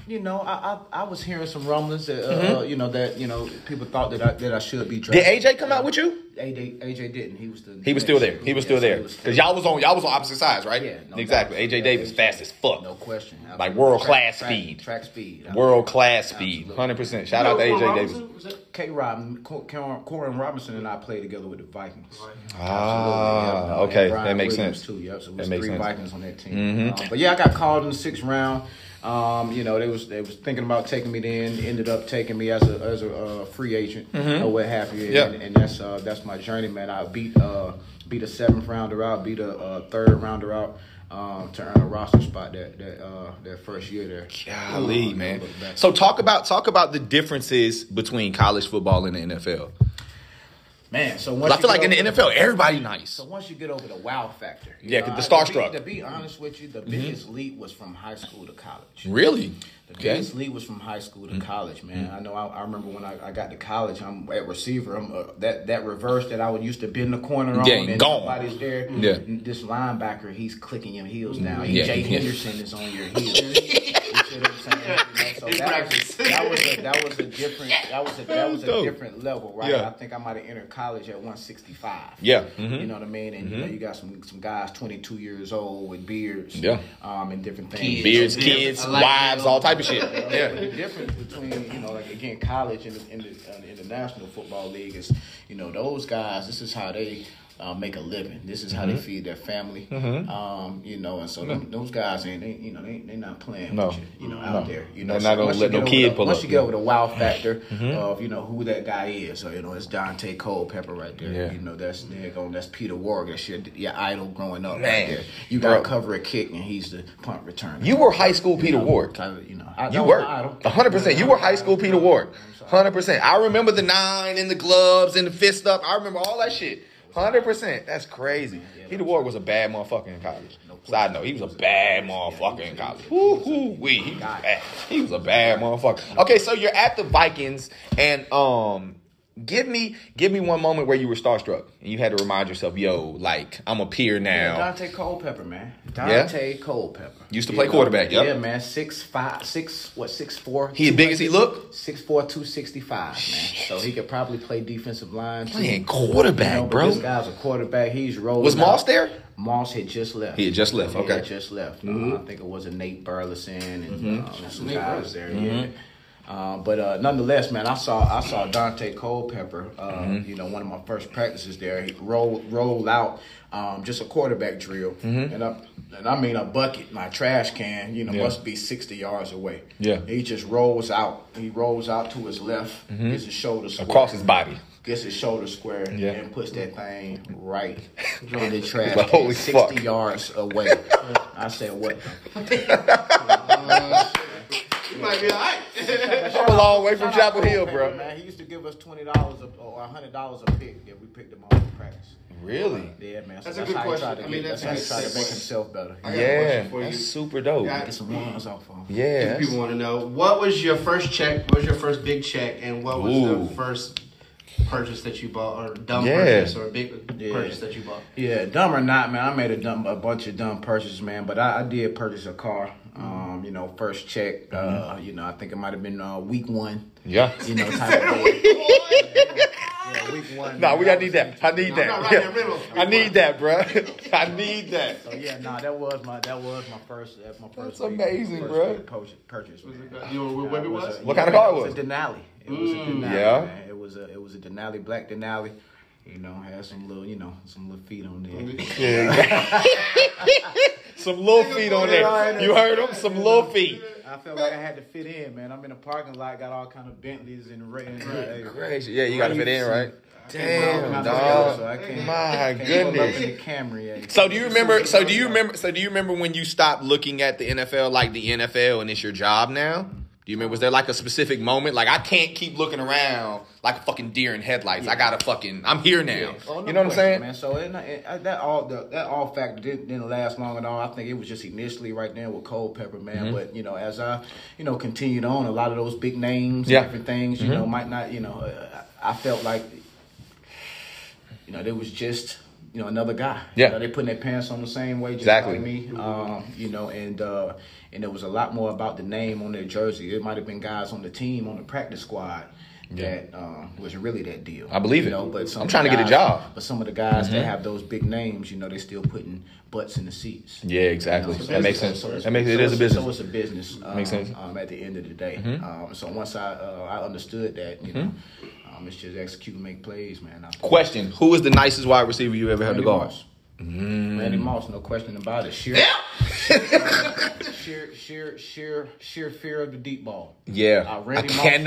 You know, I was hearing some rumblings that you know people thought that I should be drafted. Did AJ come out with you? AJ didn't. He was still there. Because y'all was on opposite sides, right? Yeah, no exactly. AJ Davis, fast as fuck. No question. Absolutely. Like world class speed. Track speed. World class speed. 100%. Shout out to AJ Davis. K. Robin, Corin Robinson, and I played together with the Vikings. Right. Ah, okay, that makes sense. Too. Yep. So it was three Vikings on that team. Mm-hmm. But yeah, I got called in the sixth round. You know, they was thinking about taking me then, ended up taking me as a free agent or what have you. Yep. And that's my journey, man. I beat a seventh rounder out, beat a third rounder out to earn a roster spot that first year there. Golly, man. So talk about the differences between college football and the NFL. Man, so once I feel like in the NFL, everybody nice. So once you get over the wow factor. Yeah, know, the starstruck. To be honest with you, the biggest leap was from high school to college. Really? The biggest lead was from high school to college, man. Mm-hmm. I know. I remember when I got to college, I'm at receiver. I'm that reverse that I would used to bend the corner on. Yeah, and gone. Nobody's there. Mm-hmm. Yeah. This linebacker, he's clicking your heels now. Mm-hmm. Yeah. Jay Henderson is on your heels. You know what I'm saying? You know, so that was a different level, right? Yeah. I think I might have entered college at 165. Yeah. Mm-hmm. You know what I mean? And you know, you got some guys 22 years old with beards. Yeah. And different things. Kids, like, wives, all type of shit. Yeah. The difference between, you know, like again, college and the National Football League is, you know, those guys. This is how they make a living. This is how they feed their family. Mm-hmm. You know, and so those guys they're not playing with you know, out there. You know, they're so not gonna let no kid pull up. Once you get over the wow factor of, you know, who that guy is. So, you know, it's Daunte Culpepper right there. Yeah. You know, that's Peter Warrick. That's your idol growing up, man, right there. You gotta cover a kick and he's the punt returner. You were high school Peter Warrick. You know, you were 100%. You were high school Peter Warrick. 100%. I remember the 9 and the gloves and the fist up. I remember all that shit. 100%. That's crazy. Peter Warrick was a bad motherfucker in college. Side note, he was a bad motherfucker in college. Woo-hoo-wee. He was a bad motherfucker. Okay, so you're at the Vikings, and give me one moment where you were starstruck and you had to remind yourself, yo, like, I'm a peer now. Yeah, Daunte Culpepper, man. Culpepper. Used to play quarterback, yeah. Yeah, man. 6'4". He as big as he looked? 6'4", 265, man. Shit. So he could probably play defensive line. Playing quarterback, you know, bro. This guy's a quarterback. He's rolling. Was Moss there? Moss had just left. Okay. I think it was a Nate Burleson and some guys there, yeah. But nonetheless, man, I saw Daunte Culpepper. You know, one of my first practices there, he rolled out just a quarterback drill, and I mean a bucket, my trash can, you know, must be 60 yards away. Yeah, he just rolls out. He rolls out to his left, gets his shoulders square, across his body, gets his shoulder square, and puts that thing right in the trash can, holy 60 fuck. Yards away. I said, what? You might be all right. I'm a long way from Chapel Hill, bro. Man, he used to give us $20 or $100 a pick if we picked him off in practice. Really? Yeah, man. So that's a good question. That's how he tried to make himself better. That's super dope. Yeah, get some ones off him. Yeah. If people want to know, what was your first check? What was your first big check? And what was the first purchase that you bought, or dumb purchase, or a big purchase that you bought? Yeah, dumb or not, man, I made a bunch of dumb purchases, man. But I did purchase a car. You know, first check. You know, I think it might have been week one. Yeah. You know, type of thing. Yeah, week one. No, I need that. I need that. So yeah, that was my first. That's my first. That's amazing, bro. Purchase. What kind of car was it? A Denali. It was a Denali. Yeah. Man. It was a Denali, black Denali. You know, had some little feet on there. Yeah. Some little feet on there. You heard him? Some little feet. I felt like I had to fit in, man. I'm in a parking lot, got all kind of Bentleys and Rams. Crazy. Yeah, you got to fit in, right? Damn, dog. My goodness. So do you remember when you stopped looking at the NFL like the NFL and it's your job now? Do you remember, was there like a specific moment? Like, I can't keep looking around like a fucking deer in headlights. Yeah. I got to fucking, I'm here now. Yeah. Oh, no, you know what I'm saying? Man. So that all factor didn't last long at all. I think it was just initially right there with Culpepper, man. Mm-hmm. But, you know, as I, you know, continued on, a lot of those big names, yeah, different things, you know, might not, you know, I felt like, you know, there was just, you know, another guy. Yeah. You know, they putting their pants on the same way, just like me. You know, and there was a lot more about the name on their jersey. It might have been guys on the team, on the practice squad, that wasn't really that deal. I believe it. Know, but I'm trying to get a job. But some of the guys that have those big names, you know, they still putting butts in the seats. Yeah, exactly. You know, so that makes sense. So it is a business. So it's a business. Makes sense. At the end of the day. Mm-hmm. So once I understood that, you know, it's just execute and make plays, man. Question: who is the nicest wide receiver you ever had to guard? Randy Moss, no question about it. Sheer fear of the deep ball. Yeah, Randy Moss can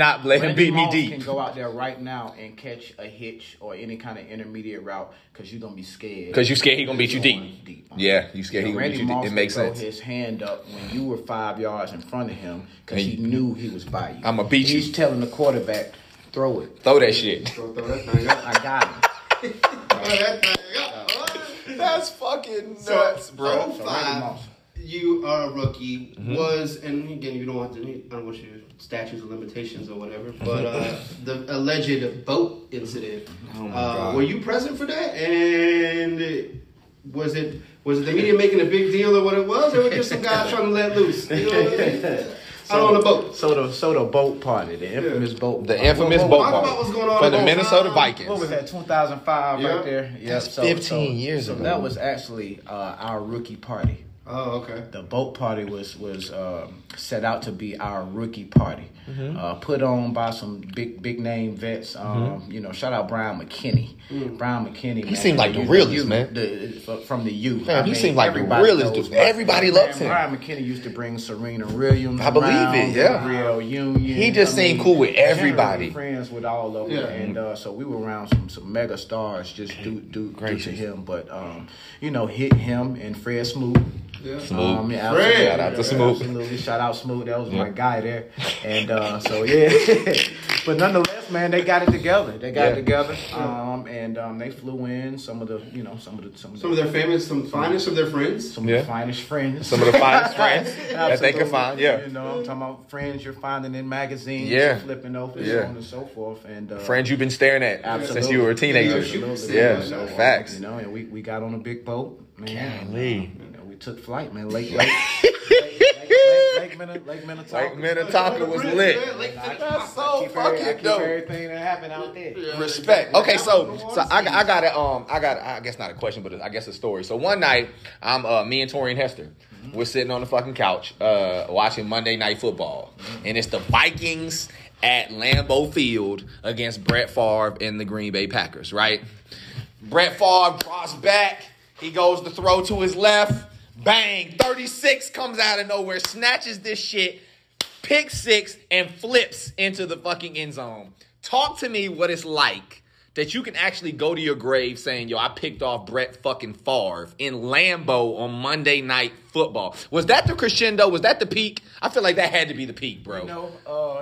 go out there right now and catch a hitch or any kind of intermediate route because you're gonna be scared. Because you're scared he's gonna beat you deep. Yeah, you scared he's gonna beat you deep. It makes sense. Randy Moss throw his hand up when you were 5 yards in front of him because he knew he was by you. I'm gonna beat you. He's telling the quarterback, throw it. Throw that shit. Throw that thing up. I got it. Throw that thing up. That's fucking nuts, bro. You are a rookie. Was, and again, you don't want to, I don't want your statutes or limitations or whatever, but the alleged boat incident. Oh my God. Were you present for that? And was it the media making a big deal or what it was? Or was it just some guy trying to let loose? You know what I mean? On the boat. So the boat party, the infamous boat party. The infamous boat party. What was going on for the Minnesota Vikings. What was that, 2005 right there? Yeah, that's 15 years ago. So that was actually our rookie party. Oh, okay. The boat party was set out to be our rookie party, put on by some big name vets. You know, shout out Brian McKinney. Brian McKinney, he seemed like the realest man from the U. Man, he seemed like the realest dude. Everybody loves him. Brian McKinney used to bring Serena Williams. I believe it. Yeah, Real Union. He just seemed cool with everybody. Friends with all of them, and so we were around some mega stars just due to him. But you know, hit him and Fred Smoot. Yeah. Smoot. Shout out to Smoot. Absolutely. Shout out Smoot. That was my guy there. And so, yeah. But nonetheless, man, they got it together. And they flew in some of the finest friends. Some of the finest friends that they could find. Yeah. You know, I'm talking about friends you're finding in magazines. Yeah. Flipping over, so on and so forth. And friends you've been staring at since you were a teenager. Yeah. Facts. You know, and we got on a big boat. Man, took flight, man. Lake Minnetonka was lit. That's so fucking dope. Everything that happened out there. Yeah. Respect. Okay, I guess not a question, but I guess a story. So one night, I'm me and Tori and Hester, we're sitting on the fucking couch, watching Monday Night Football, and it's the Vikings at Lambeau Field against Brett Favre and the Green Bay Packers. Right? Brett Favre draws back. He goes to throw to his left. Bang, 36 comes out of nowhere, snatches this shit, pick six, and flips into the fucking end zone. Talk to me what it's like that you can actually go to your grave saying, yo, I picked off Brett fucking Favre in Lambeau on Monday Night Football. Was that the crescendo? Was that the peak? I feel like that had to be the peak, bro. You know,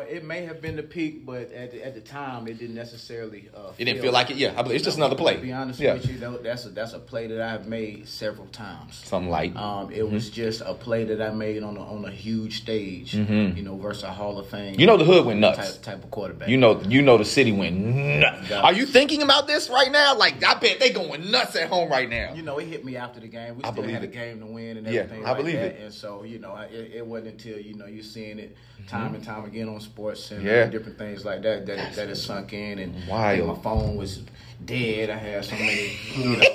it may have been the peak, but at the time, it didn't necessarily it didn't feel like it, yeah. I believe it's just another play. To be honest with you, though, that's a play that I've made several times. Something like it was just a play that I made on a huge stage, you know, versus a Hall of Fame. You know the hood went nuts. Type of quarterback. You know the city went nuts. Are you thinking about this right now? Like, I bet they going nuts at home right now. You know, it hit me after the game. We still had a game to win and everything. Yeah. I believe it. And so, you know, it wasn't until, you know, you're seeing it time and time again on Sports and different things like that it sunk in. And my phone was dead. I had so many, you know,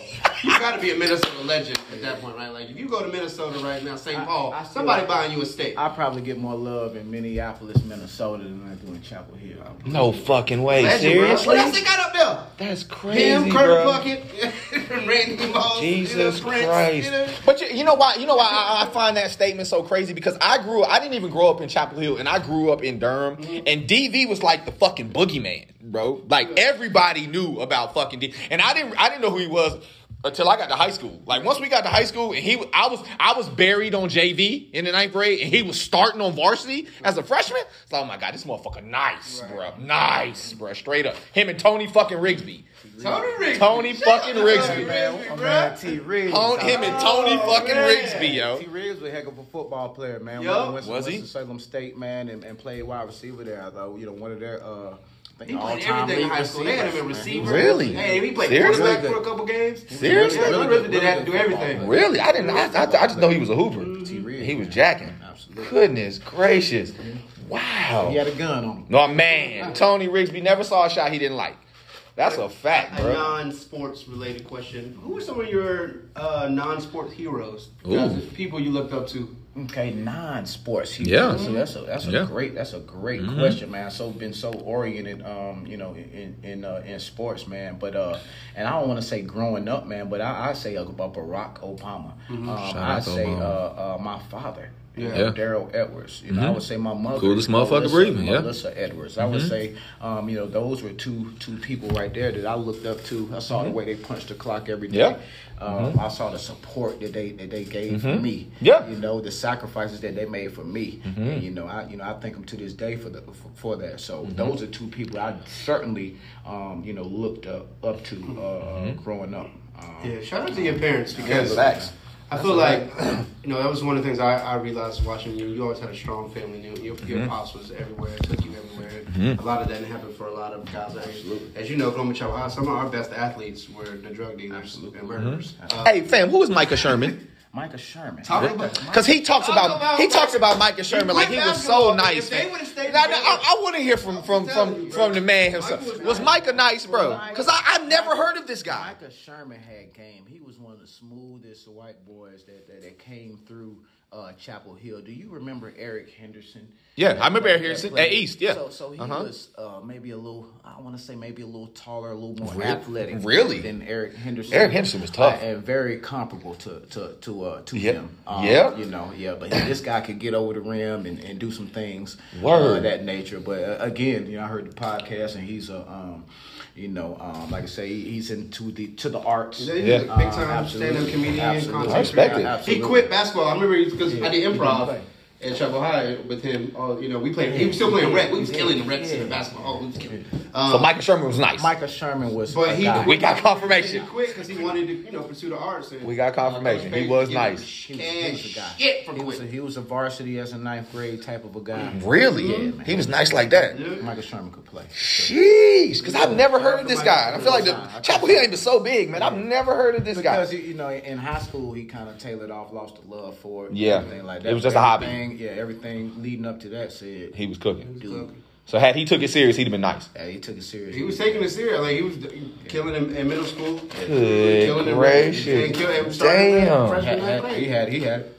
You got to be a Minnesota legend at that point, right? Like, if you go to Minnesota right now, St. Paul, somebody buying you a steak. I probably get more love in Minneapolis, Minnesota than I do in Chapel Hill. No fucking way. Legend, seriously? What else they got up there? That's crazy, him, Kurt Puckett, Randy Moss. Jesus Christ. But you know why I find that statement so crazy? Because I didn't even grow up in Chapel Hill, and I grew up in Durham, and DV was like the fucking boogeyman, bro. Like, everybody knew about fucking DV. And I didn't know who he was until I got to high school. Like, once we got to high school, and I was buried on JV in the ninth grade, and he was starting on varsity as a freshman. It's like, oh my God, this motherfucker nice, bro. Nice, bro. Straight up. Him and Tony fucking Rigsby. Tony fucking Rigsby. Him and Tony fucking Rigsby, yo. T. Riggs was a heck of a football player, man. Yep. Went to Salem State, man, and played wide receiver there, though. You know, one of their... He played everything in high school. They had him in receiver. Really? Hey, he played quarterback for a couple games. Seriously? He really did have to do everything. Really? I didn't. I just know he was a hooper. He was jacking. Absolutely. Goodness gracious. Wow. He had a gun on him. No, man. Tony Rigsby never saw a shot he didn't like. That's a fact, bro. A non-sports related question. Who are some of your non-sports heroes? People you looked up to? Okay, non-sports heroes. Yeah. So that's a great question, man. So been so oriented, in sports, man. But and I don't want to say growing up, man. But I say about Barack Obama. I say my father. Yeah. Daryl Edwards. You know, I would say my mother. Coolest motherfucker breathing, yeah. Melissa Edwards. I would say, those were two people right there that I looked up to. I saw the way they punched the clock every day. Yeah. I saw the support that they gave me. Yeah. You know, the sacrifices that they made for me. And, I thank them to this day for that. So those are two people I certainly looked up to growing up. Shout out to your parents, because facts. I feel like, that was one of the things I realized watching you. You always had a strong family. Your pops was everywhere, took you everywhere. A lot of that didn't happen for a lot of guys. Absolutely. As you know, Columbia Chapel High, some of our best athletes were the drug dealers and murderers. Hey, fam, who is Micah Sherman? Micah Sherman, because he talks about Micah Sherman like he was so nice. I want to hear from the man himself. Was Micah nice, bro? Because I've never heard of this guy. Micah Sherman had game. He was one of the smoothest white boys that came through Chapel Hill. Do you remember Eric Henderson? Yeah, I remember Eric Henderson at East. Yeah, so he was maybe a little. I want to say maybe a little taller, a little more athletic, really, than Eric Henderson. Eric Henderson was tough and very comparable to him. But this guy could get over the rim and do some things of that nature. But again, I heard the podcast, and he's a. Like I say, he's into the arts. He's a big time stand-up comedian, content. He quit basketball. I remember because I did improv at Chapel High with him. We played. He was still playing rec. We was killing the recs in the basketball. We was killing. So Micah Sherman was nice. Micah Sherman was. But we got confirmation. He quit because he wanted to, pursue the arts. And, we got confirmation. He was nice. He was a varsity as a ninth grade type of a guy. Really? Yeah, man. He was nice like that. Yeah. Micah Sherman could play. Sheesh, because I've never heard of this guy. I feel like the Chapel Hill ain't been so big, man. I've never heard of this guy. Because in high school he kind of tailored off, lost the love for it. Yeah, everything like that. It was just a hobby. Everything leading up to that said he was cooking. Dude. So had he took it serious, he'd have been nice. Yeah, he took it serious. He was taking it serious. Like, he was killing him in middle school. Good killing him gracious. Damn. He had it.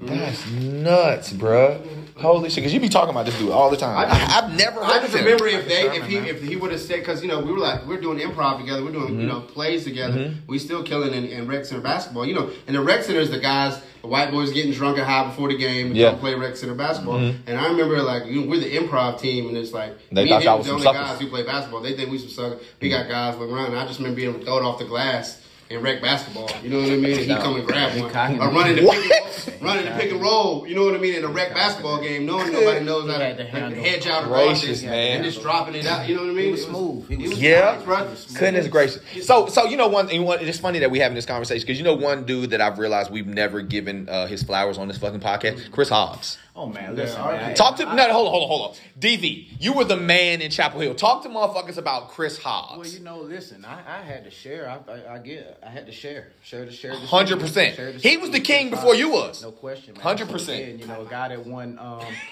That's nuts, bruh. Holy shit, because you be talking about this dude all the time. I've never heard of him. I just remember if he would have said, because, we were like, we're doing improv together. We're doing, plays together. We still killing in rec center basketball. And the rec center is the guys, the white boys getting drunk and high before the game and don't play rec center basketball. And I remember, like, we're the improv team, and it's like, they thought y'all was the only guys who play basketball. They think we some suckers. We got guys looking around, and I just remember being able to throw it off the glass and wreck basketball, what I mean? And he come and grab one. Or running the pick and roll, in a wreck basketball game, knowing nobody knows how to hedge out gracious, man, and just dropping it out, He was smooth. He was smooth. Goodness gracious. So it's funny that we're having this conversation, because one dude that I've realized we've never given his flowers on this fucking podcast, Chris Hobbs. Oh, man, listen, man. Hold on. DV, you were the man in Chapel Hill. Talk to motherfuckers about Chris Hobbs. Well, listen, I had to share. I had to share. 100%. He was the king before you was. No question, man. 100%. A guy that won.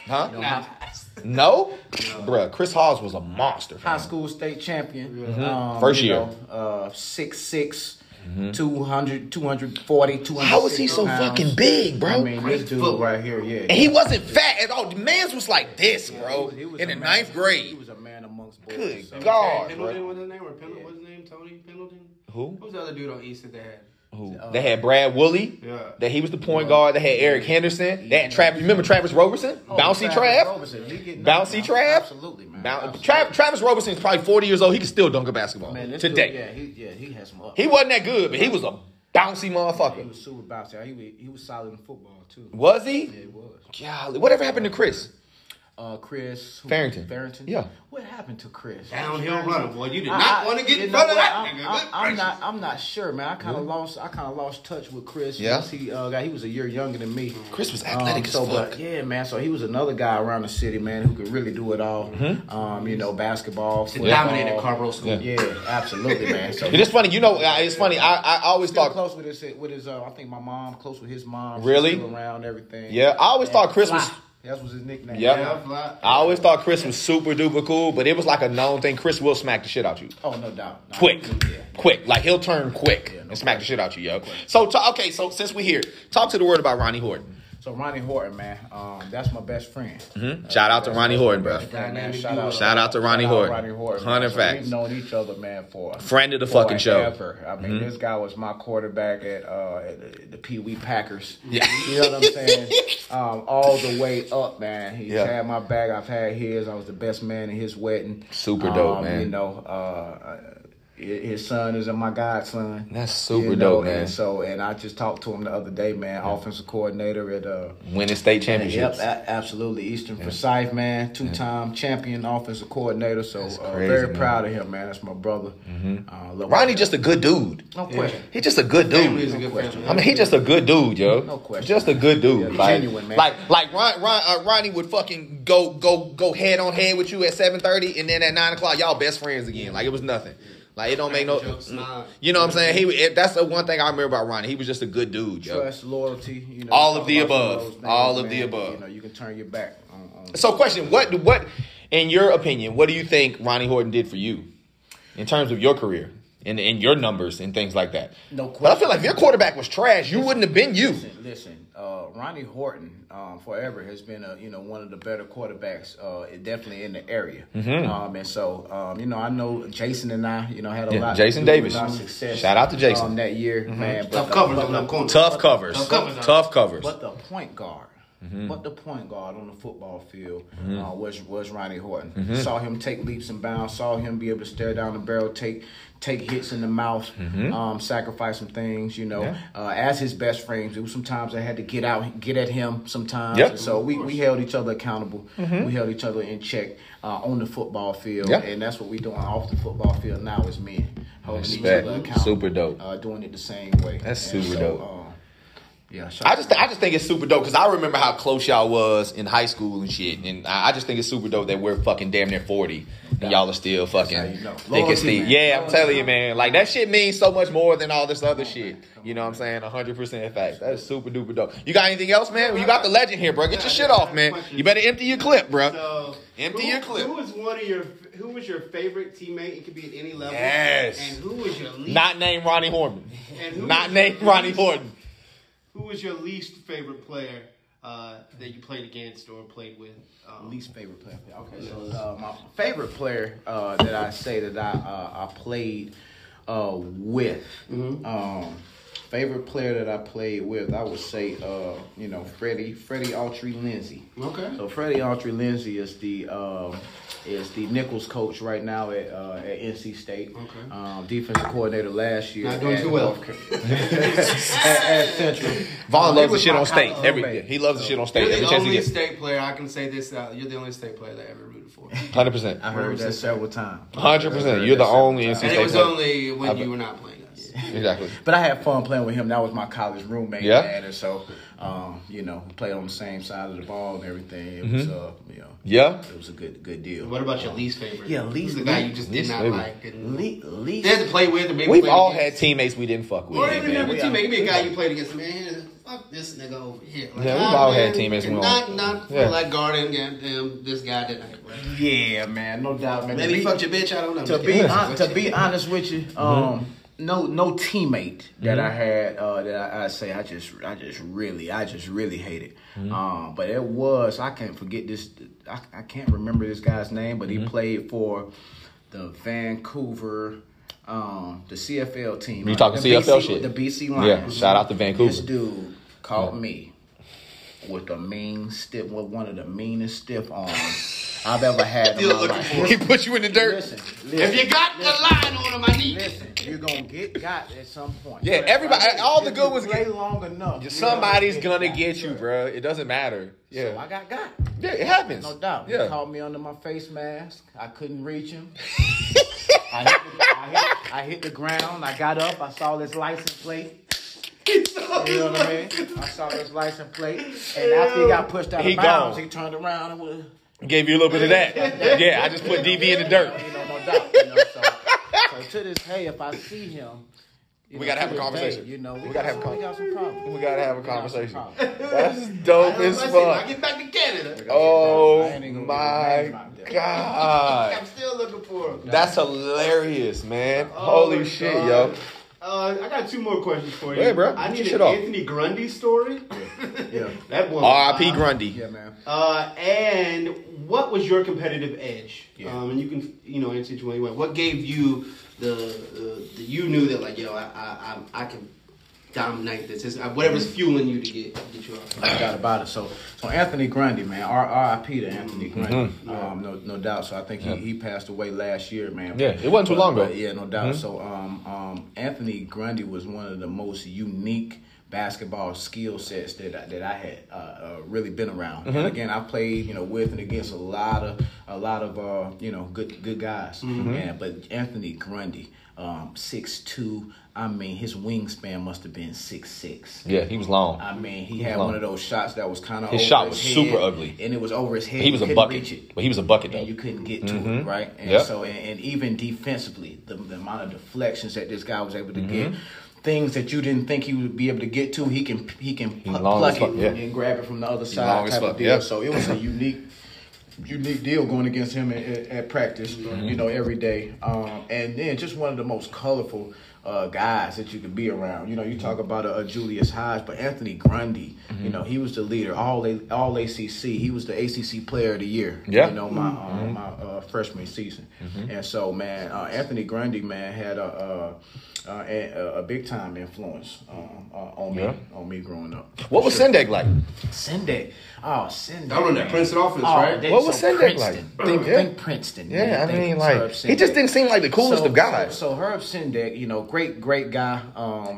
Bruh, Chris Hobbs was a monster. High school state champion. First year. 6'6". Mm-hmm. 200, 240, 200. How is he so fucking big, bro? I mean, this dude right here, yeah. And he wasn't fat at all. The man's was like this, bro. He was in the ninth grade. He was a man amongst boys. Good God. Pendleton was his name? What's his name? Tony Pendleton? Who? Who's the other dude on East that they had? Who? They had Brad Woolley. Yeah. That he was the point guard. They had Eric Henderson. They had Travis. Remember Travis Roberson? Oh, Bouncy Travis. Bouncy Trav. Absolutely, man. Travis Roberson is probably 40 years old. He can still dunk a basketball today. He had some up. He wasn't that good, but he was a bouncy motherfucker. He was super bouncy. He was solid in football too. Was he? Yeah, he was. Golly, whatever happened to Chris? Farrington. Yeah. What happened to Chris? Downhill runner, boy. You did not want to get in front of that nigga. I'm not sure, man. I kind of lost touch with Chris. Yeah. He was a year younger than me. Chris was athletic as fuck. But, yeah, man. So he was another guy around the city, man, who could really do it all. Mm-hmm. Basketball, football. Dominated Carrboro school. Yeah, absolutely, man. So it's funny. It's funny. I always thought close with his I think my mom close with his mom. Really? Still around everything. Yeah. I always thought Chris was. That was his nickname. Yep. Yeah, I always thought Chris was super duper cool, but it was like a known thing. Chris will smack the shit out you. Oh, no doubt. No, quick. Like he'll turn quick and smack the shit out you, yo. Quick. So so since we're here, talk to the world about Ronnie Horton. So Ronnie Horton, man, that's my best friend. Mm-hmm. Shout out to Ronnie Horton, bro. Shout out to Ronnie Horton. 100 facts. We've known each other, man, for friend of the fucking show. Ever. I mean, this guy was my quarterback at the Pee Wee Packers. Yeah. You know what I'm saying? All the way up, man. He's had my back. I've had his. I was the best man at his wedding. Super dope, man. You know. His son is my godson. That's super dope, man. And I just talked to him the other day, man. Yeah. Offensive coordinator at winning state championships. Yep, absolutely. Eastern Forsyth, man. Two-time champion offensive coordinator. So very proud of him, man. That's my brother. Mm-hmm. Ronnie's just a good dude. No question. He's just a good dude. He's a good question. I mean, he's just a good dude, yo. No question. Just a good dude. Yeah, like, genuine, man. Like Ronnie would fucking go head on head with you at 7:30, and then at 9:00, y'all best friends again. Like it was nothing. Like, it don't make no... You know what I'm saying? That's the one thing I remember about Ronnie. He was just a good dude, yo. Trust, loyalty. You know, all of the above. You know, you can turn your back on. So, question. What, in your opinion, what do you think Ronnie Horton did for you in terms of your career and your numbers and things like that? No question. But I feel like if your quarterback was trash, you wouldn't have been you. Listen. Ronnie Horton forever has been one of the better quarterbacks definitely in the area. Mm-hmm. I know Jason and I had a lot Jason Davis success. Shout out to Jason that year, man. But tough covers. But the point guard. Mm-hmm. But the point guard on the football field was Ronnie Horton. Mm-hmm. Saw him take leaps and bounds. Saw him be able to stare down the barrel, take hits in the mouth, sacrifice some things. As his best friends, it was sometimes I had to get at him. Sometimes, so we held each other accountable. Mm-hmm. We held each other in check on the football field, and that's what we doing off the football field now as men, holding each other accountable. Super dope. Doing it the same way. That's super dope. Yeah, sure. I just think it's super dope because I remember how close y'all was in high school and shit, and I just think it's super dope that we're fucking damn near 40 and y'all are still fucking thick as Steve. Yeah, I'm telling you, man, like that shit means so much more than all this other shit. You know what I'm saying? 100% fact. That's super duper dope. You got anything else, man? You got the legend here, bro. Get your shit off, man. You better empty your clip, bro. Empty your clip. Who was your favorite teammate? It could be at any level. Yes. And who was your least? Not named Ronnie Horton. Who was your least favorite player that you played against or played with? Least favorite player. Okay, so my favorite player that I say that I played with. Mm-hmm. Favorite player that I played with, I would say, Freddie Aughtry-Lindsay. Okay. So Freddie Aughtry-Lindsay is the Nichols coach right now at NC State. Okay. Defensive coordinator last year. Not doing too well. at Central. Vaughn loves the shit on state. He loves the shit on state. You're the only state player. I can say this out. You're the only state player that I ever rooted for. 100%. I heard that several times. 100%. You're the only NC State player. And it was only when you were not playing. Exactly, but I had fun playing with him. That was my college roommate, man, and so played on the same side of the ball and everything. It was, it was a good deal. What about your least favorite? Yeah, least guy you just did not like. Least they had to play with. Or maybe we've all against. Had teammates we didn't fuck with. Or even a teammate, maybe a guy you played against, man. Fuck this nigga over here. Like, we've all had teammates. Not guarding this guy tonight. Yeah, man, no doubt, man. Maybe he fucked your bitch. I don't know. To be honest with you, no teammate that I had that I say I just really hated. But it was I can't remember this guy's name, but he played for the Vancouver. The CFL team. You talking CFL shit? The BC Lions. Yeah, shout out to Vancouver. This dude caught me with the with one of the meanest stiff arms I've ever had in my life. He put you in the dirt. Listen, if you got the line on him, I need you're going to get got at some point. Yeah, everybody, all the good ones play long enough. Somebody's going to get you, bro. It doesn't matter. Yeah. So I got. Yeah, it happens. No doubt. Yeah. He caught me under my face mask. I couldn't reach him. I hit the ground. I got up. I saw this license plate. You know what I mean? I saw this license plate. And after he got pushed out of bounds, he turned around and gave you a little bit of that. Yeah, I just put DB in the dirt. You know, no doubt. You know, so to this day, if I see him, we gotta have a conversation. You know, we gotta have a conversation. We gotta have a conversation. That's dope as fuck. I get back to Canada. Oh my God! I'm still looking for him. That's hilarious, man. Holy shit, yo. I got two more questions for you. Hey, bro. I need an Anthony Grundy story. Yeah, that one. R.I.P. Grundy. Yeah, man. And what was your competitive edge? Yeah. And you can, answer it anyway. What gave you the you knew that like, yo, I can dominate this. It's, whatever's fueling you to get you out. I got about it. So Anthony Grundy, man. R.I.P. to Anthony Grundy. No doubt. So I think he passed away last year, man. Yeah, it wasn't too long ago. Yeah, no doubt. So Anthony Grundy was one of the most unique basketball skill sets that I had really been around. And again, I played with and against a lot of good guys. Yeah, but Anthony Grundy, 6'2". I mean, his wingspan must have been 6'6". Yeah, he was long. I mean, he had one of those shots that was kind of over his head. His shot was super ugly. And it was over his head. He was a bucket. But he was a bucket, though. And you couldn't get to it, right? And so, and even defensively, the amount of deflections that this guy was able to get, things that you didn't think he would be able to get to, he can pluck it and grab it from the other side type of deal. Yeah. So it was a unique deal going against him at practice, every day. And then just one of the most colorful guys that you could be around. You talk about a Julius Hodge, but Anthony Grundy, he was the leader, all ACC. He was the ACC Player of the Year, my freshman season. And so, man, Anthony Grundy, man, had a big time influence on me growing up. What was Sendak like? Sendak, Sendak. I run that Princeton offense, right? What was Sendak like? Think Princeton. Yeah, man. He just didn't seem like the coolest of guys. So Herb Sendak, great guy.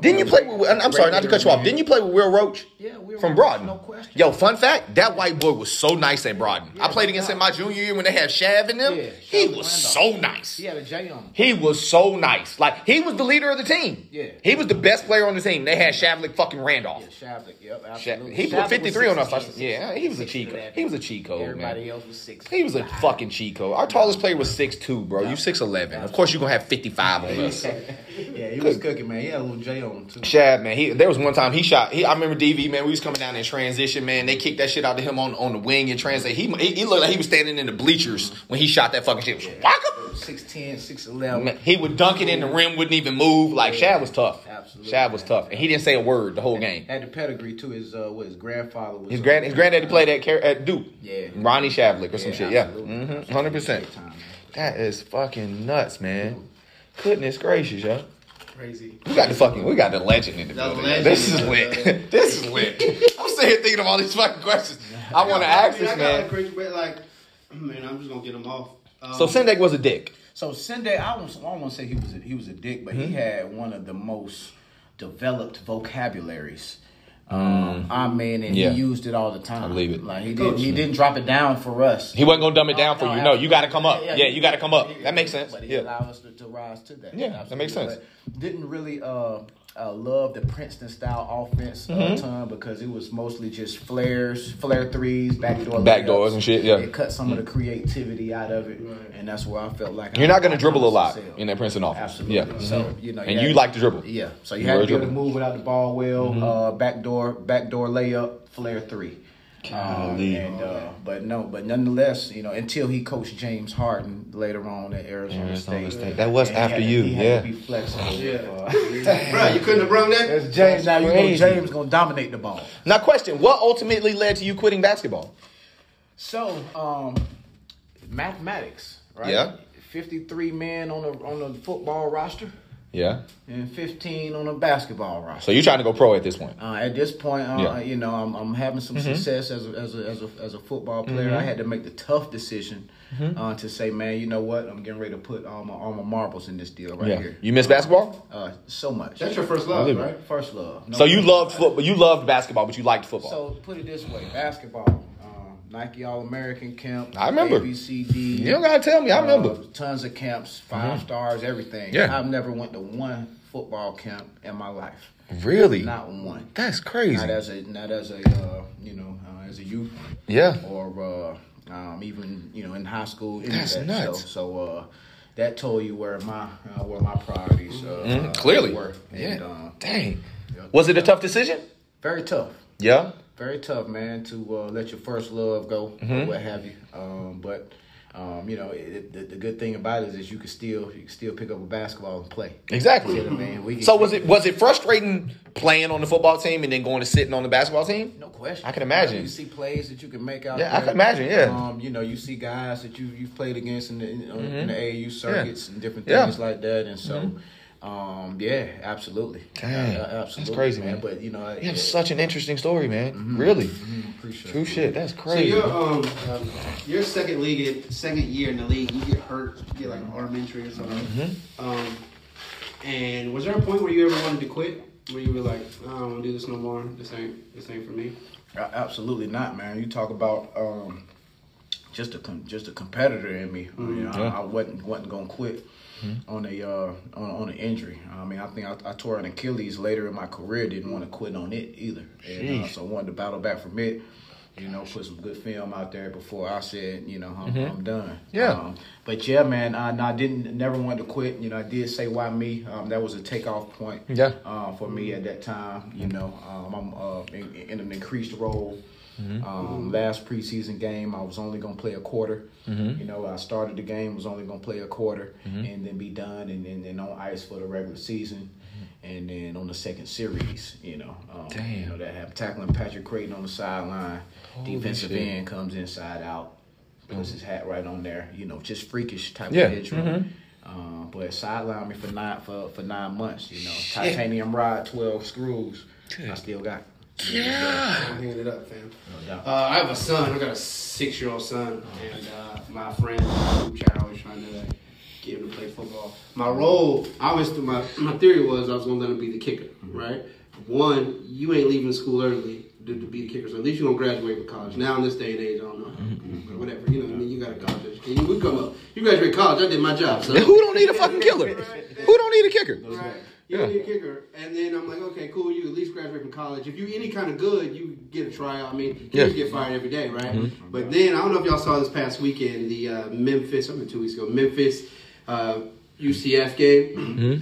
Didn't you play with? I'm sorry, not to cut you off. Didn't you play with Will Roach? Yeah, Will from Broughton. No question. Yo, fun fact: that white boy was so nice at Broughton. I played against him my junior year when they had Shav in them. Yeah, he was so nice. He had a J on him. He was so nice. Like he was the leader of the team. Yeah. He was the best player on the team. They had Shavlik fucking Randolph. Yeah, Shavlik, yep, absolutely. He put 53 on us. Yeah, he was a cheat code. He was a cheat code, man. Everybody else was 6'5". He was a fucking cheat code. Our tallest player was 6'2", bro. You 6'11". Of course you're going to have 55 on us. Yeah, he was cooking, man. He had a little J on him, too. Shab, man, there was one time he shot. I remember DV, man, we was coming down in transition, man. They kicked that shit out to him on the wing in translate. He looked like he was standing in the bleachers when he shot that fucking shit. Yeah. 6'10", 6'11". Man, he would dunk it in the rim, wouldn't even move. Like, Shab was tough. Absolutely. Shab was tough. And he didn't say a word the whole game. Had the pedigree, too. His grandfather was. His granddaddy played at Duke. Yeah. Ronnie Shavlik or some shit. Absolutely. Yeah. 100%. That is fucking nuts, man. Goodness gracious, yo. Crazy. We got the legend in the building. This is lit. This is lit. I'm sitting here thinking of all these fucking questions. I want to ask this, man. I got a crazy bit, I'm just going to get them off. So Sendak was a dick. So Sendak, I won't say he was a dick, but he had one of the most developed vocabularies. He used it all the time. I believe it. Like he didn't drop it down for us. He wasn't gonna dumb it down for you. No, you got to come up. Yeah, you got to come up. That makes sense. But he allowed us to rise to that. Yeah, absolutely. That makes sense. But didn't really love the Princeton style offense a ton because it was mostly just flare threes, backdoors and shit. Yeah, it cut some of the creativity out of it, and that's where I felt like you're not going to dribble a lot in that Princeton offense. Absolutely. Yeah. So and you like to dribble. Yeah. So you had to be able to move without the ball well. Backdoor layup, flare three. But nonetheless, you know, until he coached James Harden later on at Arizona State. That was after you. He had to be flexible. Bro, you couldn't have run that. That's James. Now James gonna dominate the ball. Now, question: what ultimately led to you quitting basketball? So, mathematics, right? Yeah. 53 men on the football roster. Yeah. And 15 on a basketball roster. So you're trying to go pro at this point? You know, I'm having some success as a football player. Mm-hmm. I had to make the tough decision to say, man, you know what? I'm getting ready to put all my marbles in this deal here. You miss basketball? So much. That's your first love, right? First love. No, so you loved football. You loved basketball, but you liked football. So put it this way, basketball. Nike All-American camp. I remember. ABCD. You don't got to tell me. I remember. Tons of camps, 5 stars, everything. Yeah. I've never went to one football camp in my life. Really? Not one. That's crazy. Not as a youth. Yeah. Or even, you know, in high school. That's nuts. So that told you where my priorities clearly were. Yeah. And, dang. Was it a tough decision? Very tough. Yeah. Very tough, man, to let your first love go, or what have you. You know, the good thing about it is you can still pick up a basketball and play. Exactly. You know, man, so was it frustrating playing on the football team and then going to sitting on the basketball team? No question. I can imagine. You see plays that you can make out. Yeah, there. I can imagine. Yeah. You know, you see guys that you've played against in the AAU circuits and different things like that, and so. Mm-hmm. Absolutely. Dang. Absolutely. That's crazy, man. But, you know, you have such an interesting story, man. Mm-hmm. Really. Mm-hmm. Appreciate True shit. That's crazy. So your second year in the league, you get hurt, you get like an arm injury or something. Mm-hmm. And was there a point where you ever wanted to quit? Where you were like, I don't want to do this no more. This ain't for me. Absolutely not, man. You talk about just a competitor in me. Mm-hmm. You know, I wasn't gonna quit. Mm-hmm. On an injury. I mean, I think I tore an Achilles later in my career. Didn't want to quit on it either, and so I wanted to battle back from it. You know, put some good film out there before I said, you know, I'm done. Yeah. But yeah, man, I never wanted to quit. You know, I did say, why me? That was a takeoff point. Yeah. For me at that time, you know, I'm in an increased role. Mm-hmm. Last preseason game, I was only going to play a quarter. Mm-hmm. You know, I started the game, was only going to play a quarter, and then be done, and on ice for the regular season, and then on the second series, you know, that happened. Tackling Patrick Creighton on the sideline. Defensive end comes inside out, puts his hat right on there. You know, just freakish type of injury. Mm-hmm. But sidelined me for 9 months. You know, titanium rod, 12 screws. Good. I still got. Yeah, I'm hanging it up, fam. I have a son. I got a 6-year-old son, and my friend in the group chat always trying to get him to play football. My role, my theory was I was gonna let him be the kicker, right? One, you ain't leaving school early to be the kicker, so at least you are gonna graduate from college. Now in this day and age, I don't know, whatever. You know what I mean? You got a college education. You would come up. You graduate college. I did my job. So. Who don't need a fucking killer? Right? Who don't need a kicker? Right. You need a kicker, and then I'm like, okay, cool. You at least graduate from college. If you any kind of good, you get a tryout. I mean, you get fired every day, right? Mm-hmm. But then I don't know if y'all saw this past weekend the Memphis UCF game. Mm-hmm.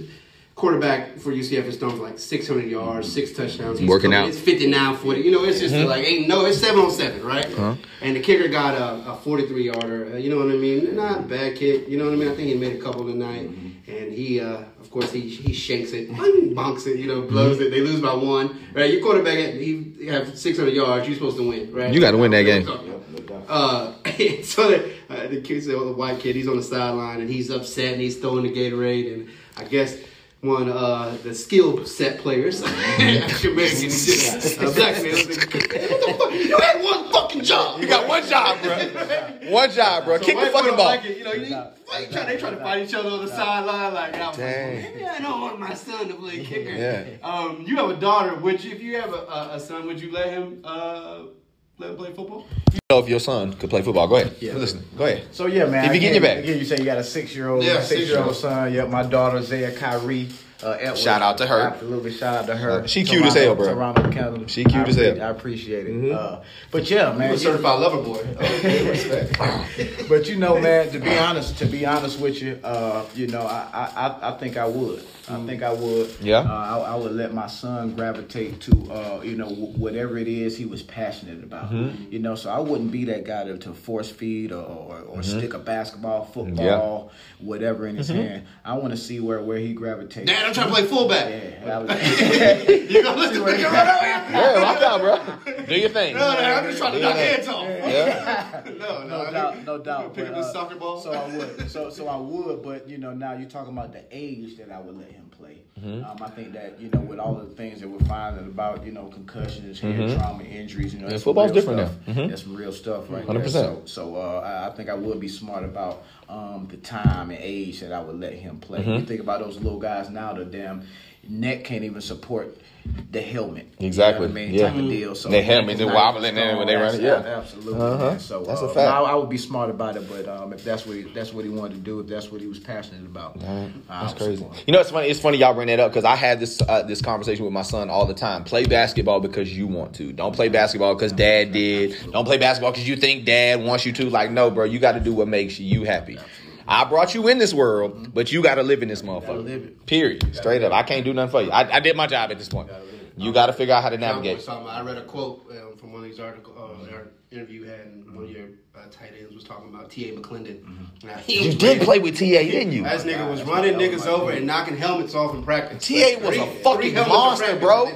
Quarterback for UCF is thrown for like 600 yards, 6 touchdowns. He's working out. It's 59-40. You know, it's just like it's 7-on-7, right? Uh-huh. And the kicker got a 43-yarder. You know what I mean? Not a bad kid. You know what I mean? I think he made a couple tonight. And he, of course, he shanks it, bonks it, you know, blows it. They lose by 1, right? Your quarterback, he have 600 yards. You're supposed to win, right? You got to win that game. So the kid, the white kid, he's on the sideline and he's upset and he's throwing the Gatorade. And I guess one of the skilled set players, black man, you had one fucking job. You got one job, bro. So kick the fucking ball. Like it, you know, they try to fight each other on the sideline. Like, maybe I don't want my son to play kicker. You have a daughter. Would you, if you have a son, would you let him play football? You know, if your son could play football, go ahead. Yeah. Listen, go ahead. So yeah, man. If you get your back, again, you say you got a 6-year-old son. Yep, my daughter Zaya Kyrie. Edwards. Shout out to her. Absolutely. Shout out to her. She cute as hell, bro. She cute as hell. I appreciate it. Mm-hmm. But yeah, man. You a certified lover boy. Respect. But you know, man, to be honest with you, you know, I think I would. I think I would. Yeah. I would let my son gravitate to, you know, whatever it is he was passionate about. Mm-hmm. You know, so I wouldn't be that guy to force feed or mm-hmm. stick a basketball, football, yeah. whatever in his mm-hmm. hand. I want to see where he gravitates. Dad, I'm trying to play fullback. Yeah. You're going to listen to me right over here? Yeah, watch out, bro. Do your thing. No, I'm just trying to knock heads off. Yeah. No doubt. Pick up this soccer ball. So I would. So I would, but, you know, now you're talking about the age that I would let him play. Mm-hmm. I think that, you know, with all the things that we're finding about, you know, concussions, head mm-hmm. trauma, injuries, you know, football's different stuff. Now. Mm-hmm. That's some real stuff right 100%. There. So I think I would be smart about the time and age that I would let him play. Mm-hmm. You think about those little guys now, the damn neck can't even support the helmet. Exactly. You know what I mean? Yeah. Type of deal. So the helmet, they're wobbling in when they run it. Yeah. Absolutely. Uh-huh. So that's a fact. I would be smart about it, but if that's what he wanted to do, if that's what he was passionate about. That's crazy. You know, it's funny y'all bring that up, because I had this conversation with my son all the time. Play basketball because you want to. Don't play basketball because dad did. Absolutely. Don't play basketball because you think dad wants you to. Like, no, bro, you got to do what makes you happy. Absolutely. I brought you in this world, but you got to live in this motherfucker. Period. Straight up. I can't do nothing for you. I did my job at this point. You got to figure out how to navigate. I read a quote from one of these articles, our interview had, and one of your tight ends was talking about T.A. McClendon. Mm-hmm. You did play with T.A., didn't you? This nigga was running niggas over and knocking helmets off in practice. T.A. was a fucking monster, bro.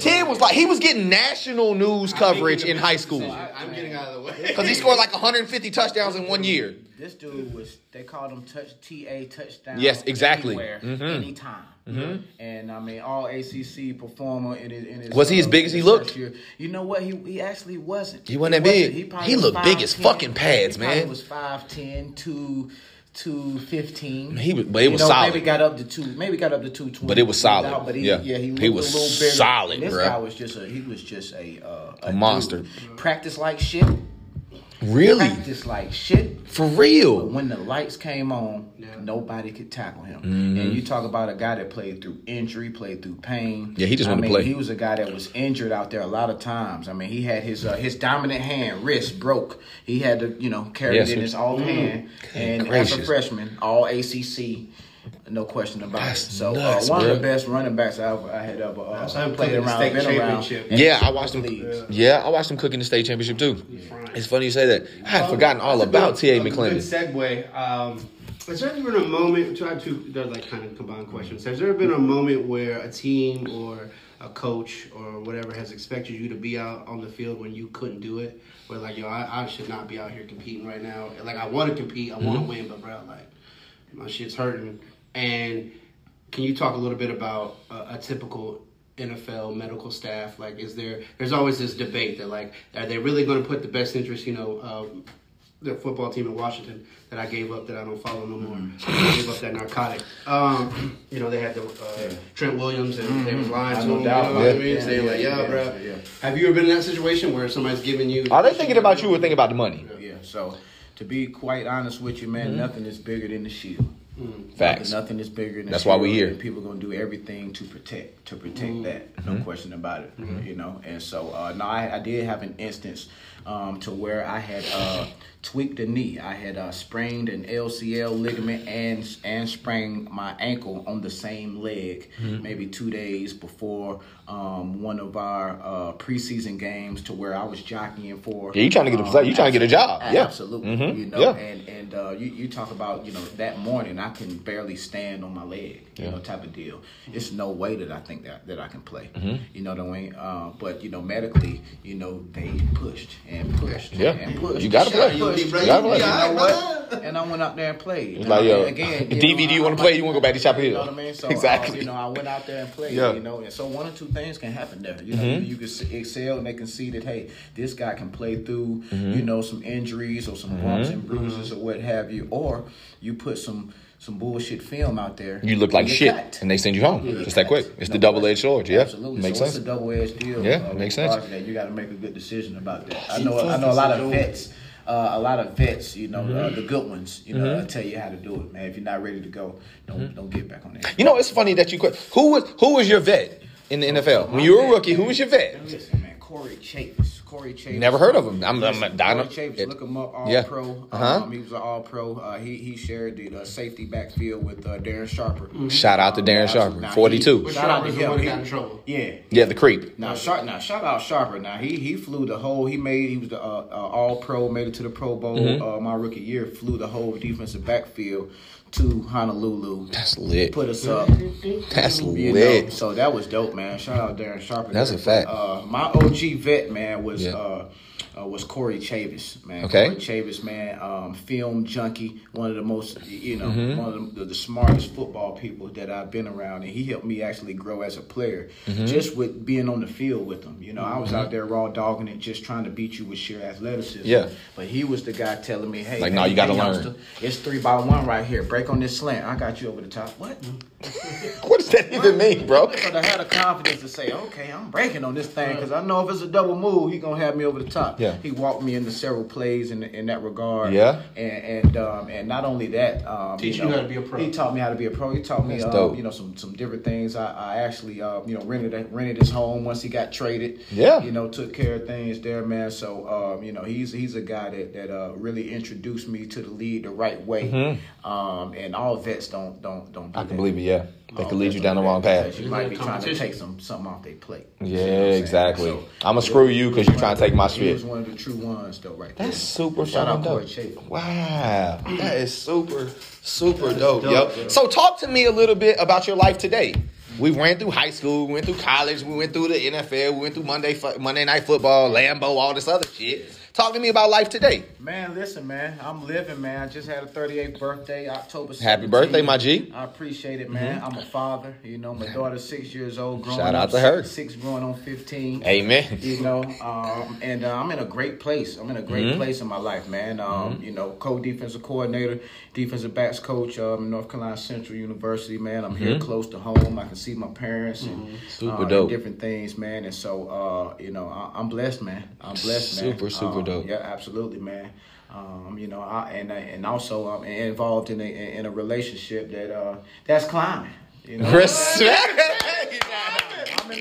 T.A. was like, he was getting national news coverage in high school. I'm getting out of the way. Because he scored like 150 touchdowns in 1 year. This dude was, they called him T.A. touchdown. Yes, exactly. Anywhere, mm-hmm. anytime. Mm-hmm. And, all ACC performer in his was he as big as he looked? Year. You know what? He actually wasn't. He wasn't that big. He looked big as fucking pads, man. He was 5'10", 215. But it was solid. Maybe got up to 220. But it was solid. He was a little bigger. Solid, this bro. This guy was just a monster. Dude. Practice like shit. Really? Practice like shit. For real. But when the lights came on, nobody could tackle him. Mm-hmm. And you talk about a guy that played through injury, played through pain. Yeah, he just wanted to play. He was a guy that was injured out there a lot of times. He had his dominant hand, wrist broke. He had to, carry it in his off hand. And gracious. As a freshman, all ACC. No question about it. So nuts, one of the best running backs I had ever played around. State championship. I watched him. Yeah, I watched him cook in the state championship too. Yeah. Right. It's funny you say that. I had forgotten all about T.A. McClendon. Good segue. Has there ever been a moment? They're like kind of combined questions. Has there been a moment where a team or a coach or whatever has expected you to be out on the field when you couldn't do it? Where like, I should not be out here competing right now. Like, I want to compete, I want to win, but bro, like, my shit's hurting. And can you talk a little bit about a typical NFL medical staff? Like, there's always this debate that, like, are they really going to put the best interest, the football team in Washington that I gave up, that I don't follow no more. I gave up that narcotic. They had the Trent Williams, and they was lying to him. They were like, bro. Yeah. Have you ever been in that situation where somebody's giving you... Are they thinking about you or thinking about the money? Yeah, so to be quite honest with you, man, nothing is bigger than the shield. Facts. Nothing is bigger than that's why we're here. People are going to do everything to protect that. No question about it. Mm-hmm. And so, I did have an instance to where I had tweaked a knee. I had sprained an LCL ligament and sprained my ankle on the same leg maybe 2 days before one of our preseason games, to where I was jockeying for. Yeah, you trying to get a job. Yeah, absolutely. Mm-hmm. And you talk about that morning I can barely stand on my leg. Type of deal. It's no way that I think that I can play. Mm-hmm. You know what I mean? But medically, they pushed and pushed and pushed. You got to play. You know what? And I went out there and played. You want to play? You want to go back to Chapel Hill? You know what I mean? So, exactly. I went out there and played. Yeah. And so one or two things can happen there. You can excel, and they can see that, hey, this guy can play through some injuries or some bumps and bruises or what have you, or you put some bullshit film out there. You look like shit, and they send you home. Just that quick. It's the double-edged sword. Yeah, absolutely. Makes sense. It's a double-edged deal. Yeah, makes sense. You got to make a good decision about that. I know a lot of vets a lot of vets, you know, the good ones, you know, tell you how to do it, man. If you're not ready to go, don't get back on that. You know, it's funny that you quit. Who was your vet in the NFL? When you were a rookie, who was your vet? Listen, man, Corey Chavis. Never heard of him. Corey Chavis, look him up, All-Pro. He was an All-Pro. He shared the safety backfield with Darren Sharper. Shout out to Darren Sharper, 42. Shout out to him. He got in trouble. Yeah. Yeah, the creep. Now, shout out Sharper. Now, he flew the whole – he was the All-Pro, made it to the Pro Bowl my rookie year, flew the whole defensive backfield to Honolulu. That's lit. Put us up. That's lit. Know? So that was dope, man. Shout out Darren Sharper. That's a fact. My OG vet, man, was Corey Chavis, man. Okay. Corey Chavis, man, film junkie, one of the most, one of the smartest football people that I've been around, and he helped me actually grow as a player just with being on the field with him. You know, I was out there raw dogging it, just trying to beat you with sheer athleticism. Yeah. But he was the guy telling me, hey, you got to learn. It's 3x1 right here. Break on this slant. I got you over the top. What? What does that even mean, bro? So I had the confidence to say, okay, I'm breaking on this thing because I know if it's a double move, he's going to have me over the top. Yeah. He walked me into several plays in that regard. Yeah. And not only that, teach you how to be a pro. He taught me how to be a pro. He taught me some different things. I actually rented his home once he got traded. Yeah. You know, took care of things there, man. So he's a guy that really introduced me to the league the right way. And all vets don't do that. I can believe it, yeah. They could lead you down the wrong path. You might be trying to take something off their plate. Yeah, exactly. So, I'm going to screw you because you're trying to take my shit. He was one of the true ones, though, right there. That's super shout out dope. Wow. That is super, super dope, yo. So talk to me a little bit about your life today. We ran through high school, we went through college, we went through the NFL, we went through Monday Night Football, Lambeau, all this other shit. Talk to me about life today. Man, listen, man. I'm living, man. I just had a 38th birthday, October 17th. Happy birthday, my G. I appreciate it, man. I'm a father. You know, my daughter's 6 years old. Shout out to her. 6 growing on 15. Amen. You know, I'm in a great place. I'm in a great place in my life, man. You know, co-defensive coordinator, defensive backs coach in North Carolina Central University, man. I'm here close to home. I can see my parents and, super dope. And different things, man. And so, I'm blessed, man. Super dope. Yeah, absolutely, man. I also I'm involved in a relationship that's climbing. You know, respect. I'm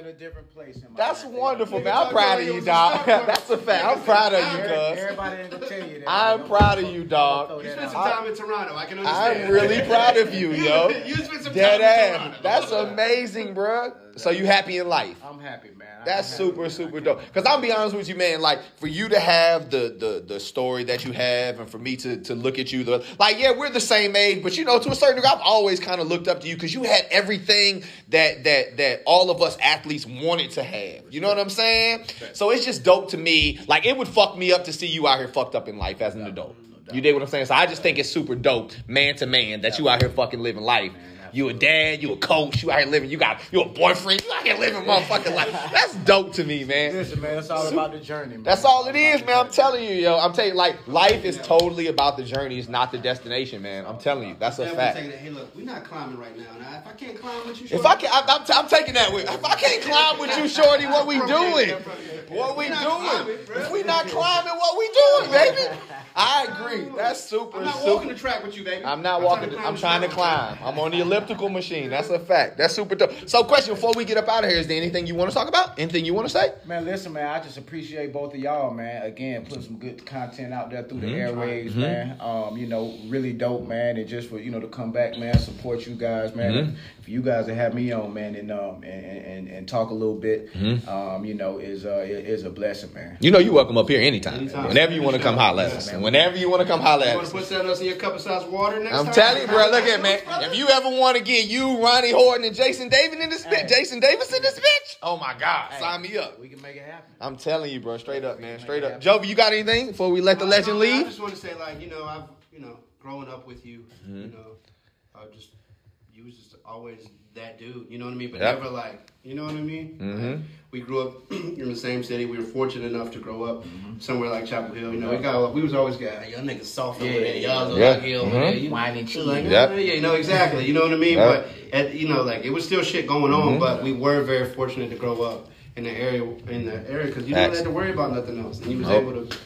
in a different place. That's wonderful, man. I'm proud of you, dog. That's a fact. I'm proud of you, cuz. Everybody ain't gonna tell you that. I'm proud of you, dog. You spent some time in Toronto. I can understand. I'm really proud of you, yo. You spent some time in Toronto. That's amazing, bro. So you happy in life? I'm happy, man. That's super, super dope. Because I'll be honest with you, man. Like, for you to have the story that you have, and for me to look at you, we're the same age, but to a certain degree, I've always kind of looked up to you because you had everything that all of us athletes wanted to have. You know what I'm saying? So it's just dope to me. Like, it would fuck me up to see you out here fucked up in life as an adult. You dig what I'm saying? So I just think it's super dope, man to man, that you out here fucking living life. You a dad, you a coach, you out here living, you a boyfriend, you out here living motherfucking life. That's dope to me, man. Listen, man, it's all about the journey, man. That's all it is, man. I'm telling you, yo. I'm telling you, like, life is totally about the journey. It's not the destination, man. I'm telling you. That's a fact. Hey, look, we're not climbing right now. Now, if I can't climb with you, shorty. I'm taking that with. If I can't climb with you, shorty, what we doing? What we doing? If we not climbing, what we doing, baby? I agree. That's super. I'm not walking the track with you, baby. I'm not walking. I'm trying to climb. I'm on the elliptical machine. That's a fact. That's super dope. So, question before we get up out of here: is there anything you want to talk about? Anything you want to say? Man, listen, man. I just appreciate both of y'all, man. Again, put some good content out there through the airwaves, man. Really dope, man. And just for to come back, man, support you guys, man. For you guys to have me on, man, and talk a little bit, is a blessing, man. You're welcome up here anytime. Whenever you want to come holler at us. Whenever you want to come holler at us. You want to put something else in your cup besides water next time? I'm telling you, bro. Look at it, man. If you ever want to get Ronnie Horton, and Jason Davis in this bitch, oh, my God. Hey. Sign me up. We can make it happen. I'm telling you, bro. Straight up, man. Straight up. Jovi, you got anything before we let the legend leave? I just want to say, I've, growing up with you, I just... You was just always that dude, you know what I mean? But never you know what I mean? Like, we grew up in the same city. We were fortunate enough to grow up somewhere like Chapel Hill. We was always y'all niggas soft over there. Y'all was like Hill over there. You wine and cheese. Exactly. You know what I mean? But, it was still shit going on, but we were very fortunate to grow up in the area because you didn't have to worry about nothing else, and you was able to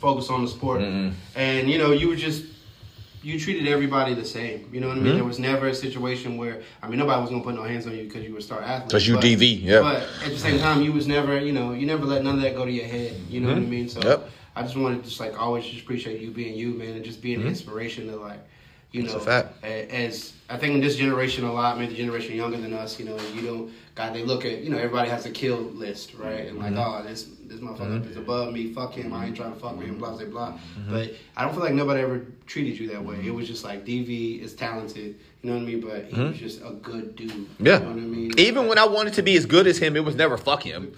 focus on the sport. Mm-hmm. And, you know, you were just – you treated everybody the same. You know what I mean? Mm-hmm. There was never a situation where – I mean, nobody was going to put no hands on you because you were a star athlete. Because you DV, yeah. But at the same time, you was never – you know, you never let none of that go to your head. You know what I mean? So I just wanted to just, like, always just appreciate you being you, man, and just being an inspiration to, like, you know, as I think in this generation a lot, maybe the generation younger than us, you know, you don't God, they look at, you know, everybody has a kill list, right? And like, oh, this motherfucker is above me, fuck him, I ain't trying to fuck with him, blah, blah, blah. But I don't feel like nobody ever treated you that way. It was just like, DV is talented, you know what I mean? But he was just a good dude. Yeah. You know what I mean? Even when I wanted to be as good as hhim, it was never fuck him.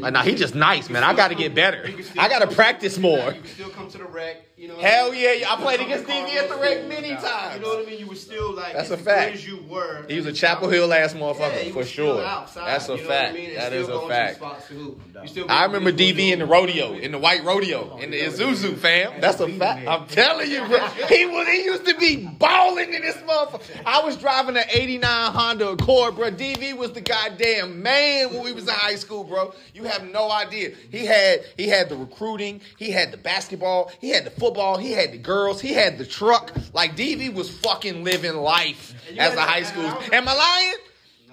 Like, nah, he's just nice, man. I got to get better. I got to practice more. You can still come to the rec. You know, hell yeah, I played against DV at the rec many times. You know what I mean? You were still like as good as you were. He was a Chapel Hill ass motherfucker for sure. That's a fact. That is a fact. I remember DV in the rodeo, in the white rodeo, in the Isuzu, fam. That's a fact. I'm telling you, bro. He used to be balling in this motherfucker. I was driving an 89 Honda Accord, bro. DV was the goddamn man when we was in high school, bro. You have no idea. He had the recruiting. He had the basketball. He had the football. He had the girls. He had the truck. Like, DV was fucking living life as a high school. Am I lying?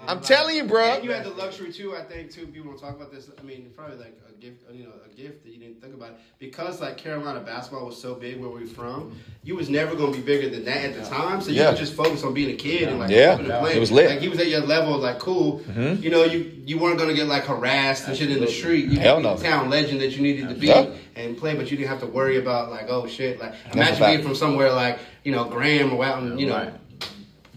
I'm telling you, bro. And you had the luxury too, I think, too. People don't talk about this. I mean, probably like a gift, you know, a gift that you didn't think about it. Because like Carolina basketball was so big where we were from, you was never gonna be bigger than that at the time. So you could just focus on being a kid and like playing. It was lit. Like you was at your level, like cool. You know, you weren't gonna get like harassed and shit in the street. You were the town legend that you needed to be and play, but you didn't have to worry about like, oh shit, like imagine being from somewhere like, you know, Graham or out in, you know.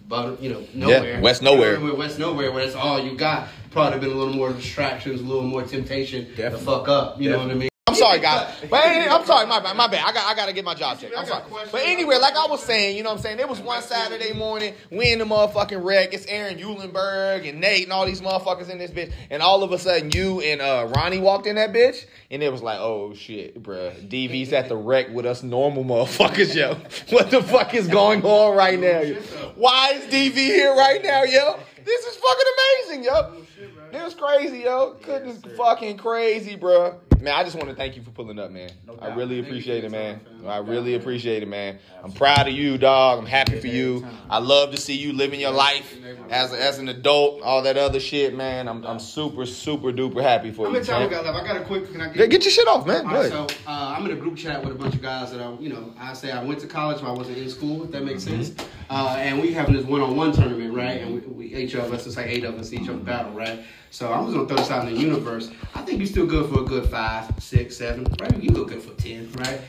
But, you know, nowhere. Yeah, West Nowhere. West Nowhere, where that's all you got. Probably been a little more distractions, a little more temptation to fuck up. You know what I mean? I'm sorry, guys. But I'm sorry, my bad. I got to get my job checked. I'm sorry. But anyway, like I was saying, you know what I'm saying? It was one Saturday morning, we in the motherfucking wreck. It's Aaron Eulenberg and Nate and all these motherfuckers in this bitch. And all of a sudden, you and Ronnie walked in that bitch. And it was like, oh, shit, bruh. DV's at the wreck with us normal motherfuckers, yo. What the fuck is going on right now? Yo? Why is DV here right now, yo? This is fucking amazing, yo. It was crazy, yo. Goodness fucking crazy, bruh. Man, I just want to thank you for pulling up, man. No doubt. I really appreciate it, man. I really appreciate it, man. I'm proud of you, dog. I'm happy for you. I love to see you living your life as an adult, all that other shit, man. I'm super, super duper happy for you. I got a quick. Can I get your shit off, man. All right, so I'm in a group chat with a bunch of guys that are, you know, I say I went to college, but I wasn't in school. If that makes sense. And we having this one-on-one tournament, right? And we each of us, it's like 8 of us, each of us battle, right? So I was gonna throw this out in the universe. I think you're still good for a good 5, 6, 7, right? You look good for 10, right?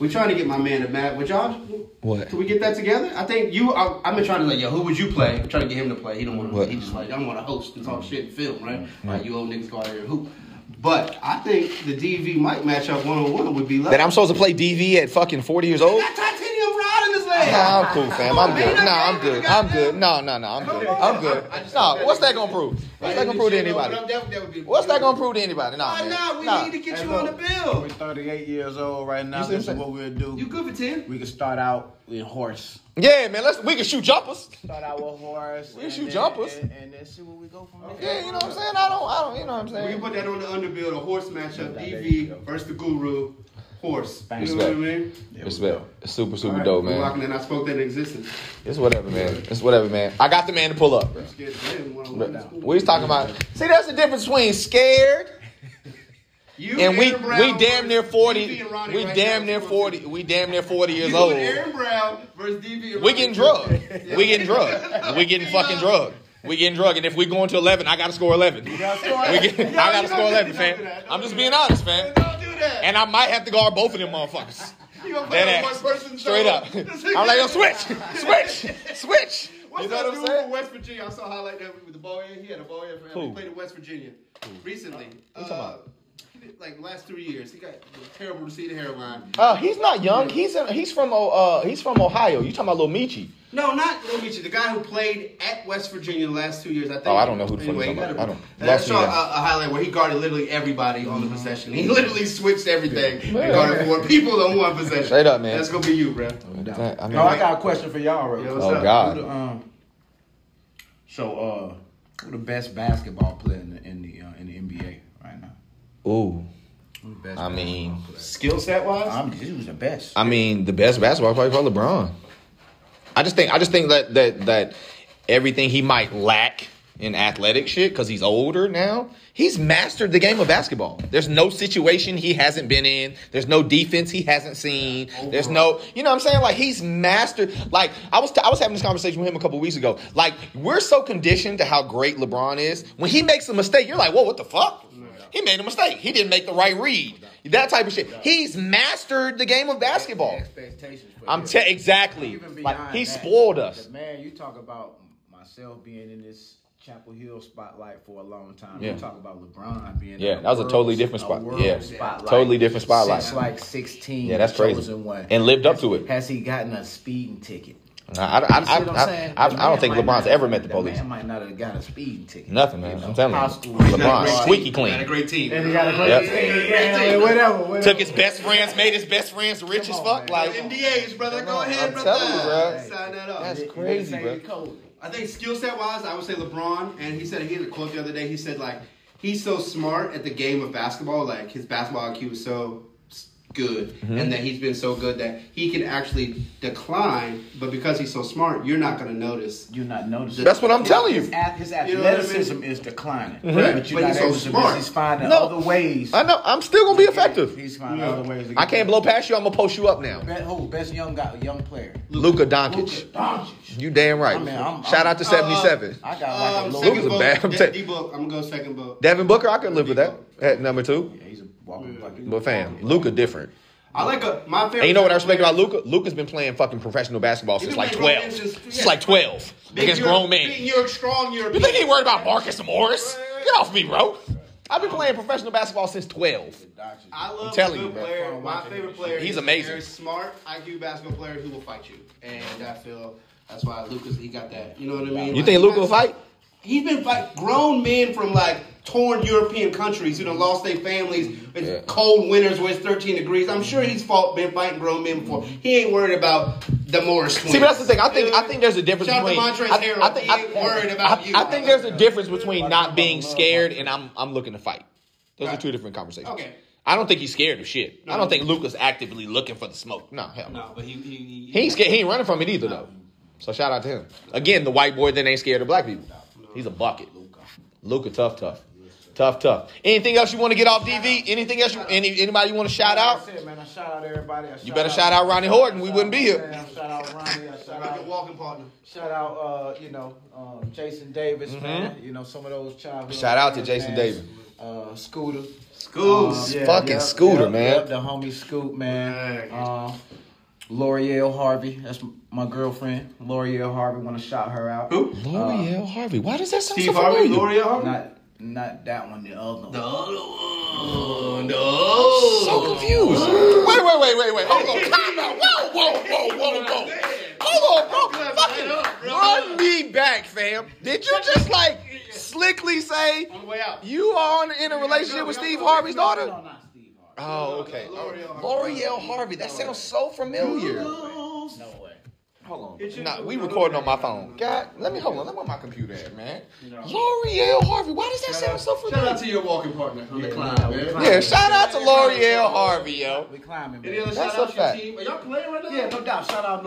We're trying to get my man to Matt. Would y'all? What? Can we get that together? I think you. I've been trying to like, yo, who would you play? I'm trying to get him to play. He don't want to. He just like, I want to host and talk shit and film, right? Like you old niggas go out here and hoop. But I think the DV might match up 1-on-1 would be like that. I'm supposed to play DV at fucking 40 years old. Nah, I'm cool, fam. I'm good. Nah, I'm good. I'm good. No, I'm good. I'm good. Nah, what's that gonna prove? What's that gonna prove to anybody? What's that gonna prove to anybody? Nah, we need to get you on the bill. We're 38 years old right now. This is what we'll do. You good for 10? We can start out with horse. Yeah, man, we can shoot jumpers. Start out with horse. We can shoot jumpers. And then see where we go from there. Yeah, you know what I'm saying? I don't, you know what I'm saying? We can put that on the underbill, the horse matchup, DV versus the guru. Horse. Thanks. You know what I mean? Respect. It's super, super dope, man. Rocking and I spoke that in existence. It's whatever, man. I got the man to pull up, bro. We was talking about. See, that's the difference between scared. You and we damn near 40. We damn near 40. We damn near 40 years old. Aaron Brown versus DB and we getting drugged. We getting fucking drugged. We getting drugged, and if we going to 11, I gotta score 11. I gotta score 11, fam. I'm just being honest, fam. And I might have to guard both of them motherfuckers. You gonna play one person straight up. I'm like, yo, switch. You know what I'm saying? From West Virginia, I saw highlight that with the ball in. He had a ball in for him. He played in West Virginia recently. What you talking about? Like last 3 years, he got a terrible receding hairline. He's not young. He's from Ohio. You talking about Lil Michi? No, not Lil Michi. The guy who played at West Virginia the last 2 years, I think. Oh, I don't know who the fuck is about. I don't. I saw a highlight where he guarded literally everybody on the possession. He literally switched everything. He guarded 4 people on one possession. Straight up, man. That's gonna be you, bro. I got a question for y'all. Yo, what's up? God. So, Who the best basketball player in the NBA right now? Ooh. I mean, skill set wise, he was the best. I mean, the best basketball player probably LeBron. I just think that everything he might lack in athletic shit because he's older now, he's mastered the game of basketball. There's no situation he hasn't been in. There's no defense he hasn't seen. There's no, you know what I'm saying? Like, he's mastered. Like, I was having this conversation with him a couple weeks ago. Like, we're so conditioned to how great LeBron is. When he makes a mistake, you're like, whoa, what the fuck? He made a mistake. He didn't make the right read. That type of shit. He's mastered the game of basketball. Exactly. Like, he spoiled us. Man, you talk about myself being in this Chapel Hill spotlight for a long time. Yeah. You talk about LeBron being that was a totally different spotlight. Totally different spotlight. Since like 16. Yeah, that's crazy. One. And lived up to it. Has he gotten a speeding ticket? I don't think LeBron's ever met the police. Man might not have got a speeding ticket. Nothing, man. You know? I'm telling you. LeBron, squeaky clean. He had a great team. And he got a great team. Yeah, whatever. Took his best friends, made his best friends rich as fuck. Man. Like NDAs, brother. Go ahead, brother. Sign that up. That's crazy, bro. I think skill set wise, I would say LeBron. And he said, he had a quote the other day. He said, like, he's so smart at the game of basketball. Like, his basketball IQ is so good, mm-hmm. and that he's been so good that he can actually decline, but because he's so smart, you're not going to notice. You're not noticing. That's what I'm telling you. His athleticism is declining, mm-hmm. right? But you're not so smart. He's finding other ways. I know. I'm still going to be effective. He's finding other ways. I can't blow past you. I'm going to post you up now. Best young player? Luka Doncic. You damn right. Shout out to 77. I got like a little bad. I'm going to go second book. Devin Booker, I could live with that at number 2. Yeah, he's a but fam, Luka different. I like my favorite. And you know what I respect about Luka? Luka's been playing fucking professional basketball since like 12. It's like 12 against grown men. You think he worried about Marcus Morris? Get off me, bro. I've been playing professional basketball since 12. I love I'm telling you, player. Bro. My favorite player. He's amazing. Very smart, IQ basketball player who will fight you, and I feel that's why Luka's. He got that. You know what I mean? You think Luka will fight? He's been fighting grown men from like torn European countries who done lost their families. It's cold winters where it's 13 degrees. I'm sure he's been fighting grown men before. He ain't worried about the Morris twins. See, but that's the thing. I think there's a difference between. I think there's a difference between not being scared and I'm looking to fight. Those are two different conversations. Okay. I don't think he's scared of shit. No, I don't think Luka's actively looking for the smoke. No, hell no. But he ain't scared. He ain't running from it either though. So shout out to him. Again, the white boy that ain't scared of black people. He's a bucket. Luka, tough. Anything else you want to get off DV? Anything else? Anybody you want to shout out? That's it, man. I shout out everybody. You better shout out Ronnie Horton. We wouldn't be here. I shout out Ronnie. I shout out your walking partner. Shout out, Jason Davis, mm-hmm. man. You know, some of those childhood. Shout out to Jason Davis. Scooter. Scooter, man. The homie Scoot, man. L'Oreal Harvey. That's my girlfriend, L'Oreal Harvey. Want to shout her out. Who? L'Oreal Harvey. Why does that sound Steve so familiar? L'Oreal Harvey? Not that one. The other one. No. So confused. Wait. Hold on. Time out. Whoa. Hold on, bro. Fucking run me back, fam. Did you just like slickly say you are in a relationship with Steve Harvey's daughter? No, not Steve Harvey. Oh, okay. L'Oreal Harvey. That sounds so familiar. No way. Hold on. Nah, we recording on my phone. God, hold on. Where my computer at, man? L'Oreal Harvey. Why does that sound so familiar? Shout out to your walking partner on the climb, man. Yeah, shout out to L'Oreal Harvey, yo. We climbing, man. That's a fact. Are y'all playing right now? Yeah, no doubt. Shout out.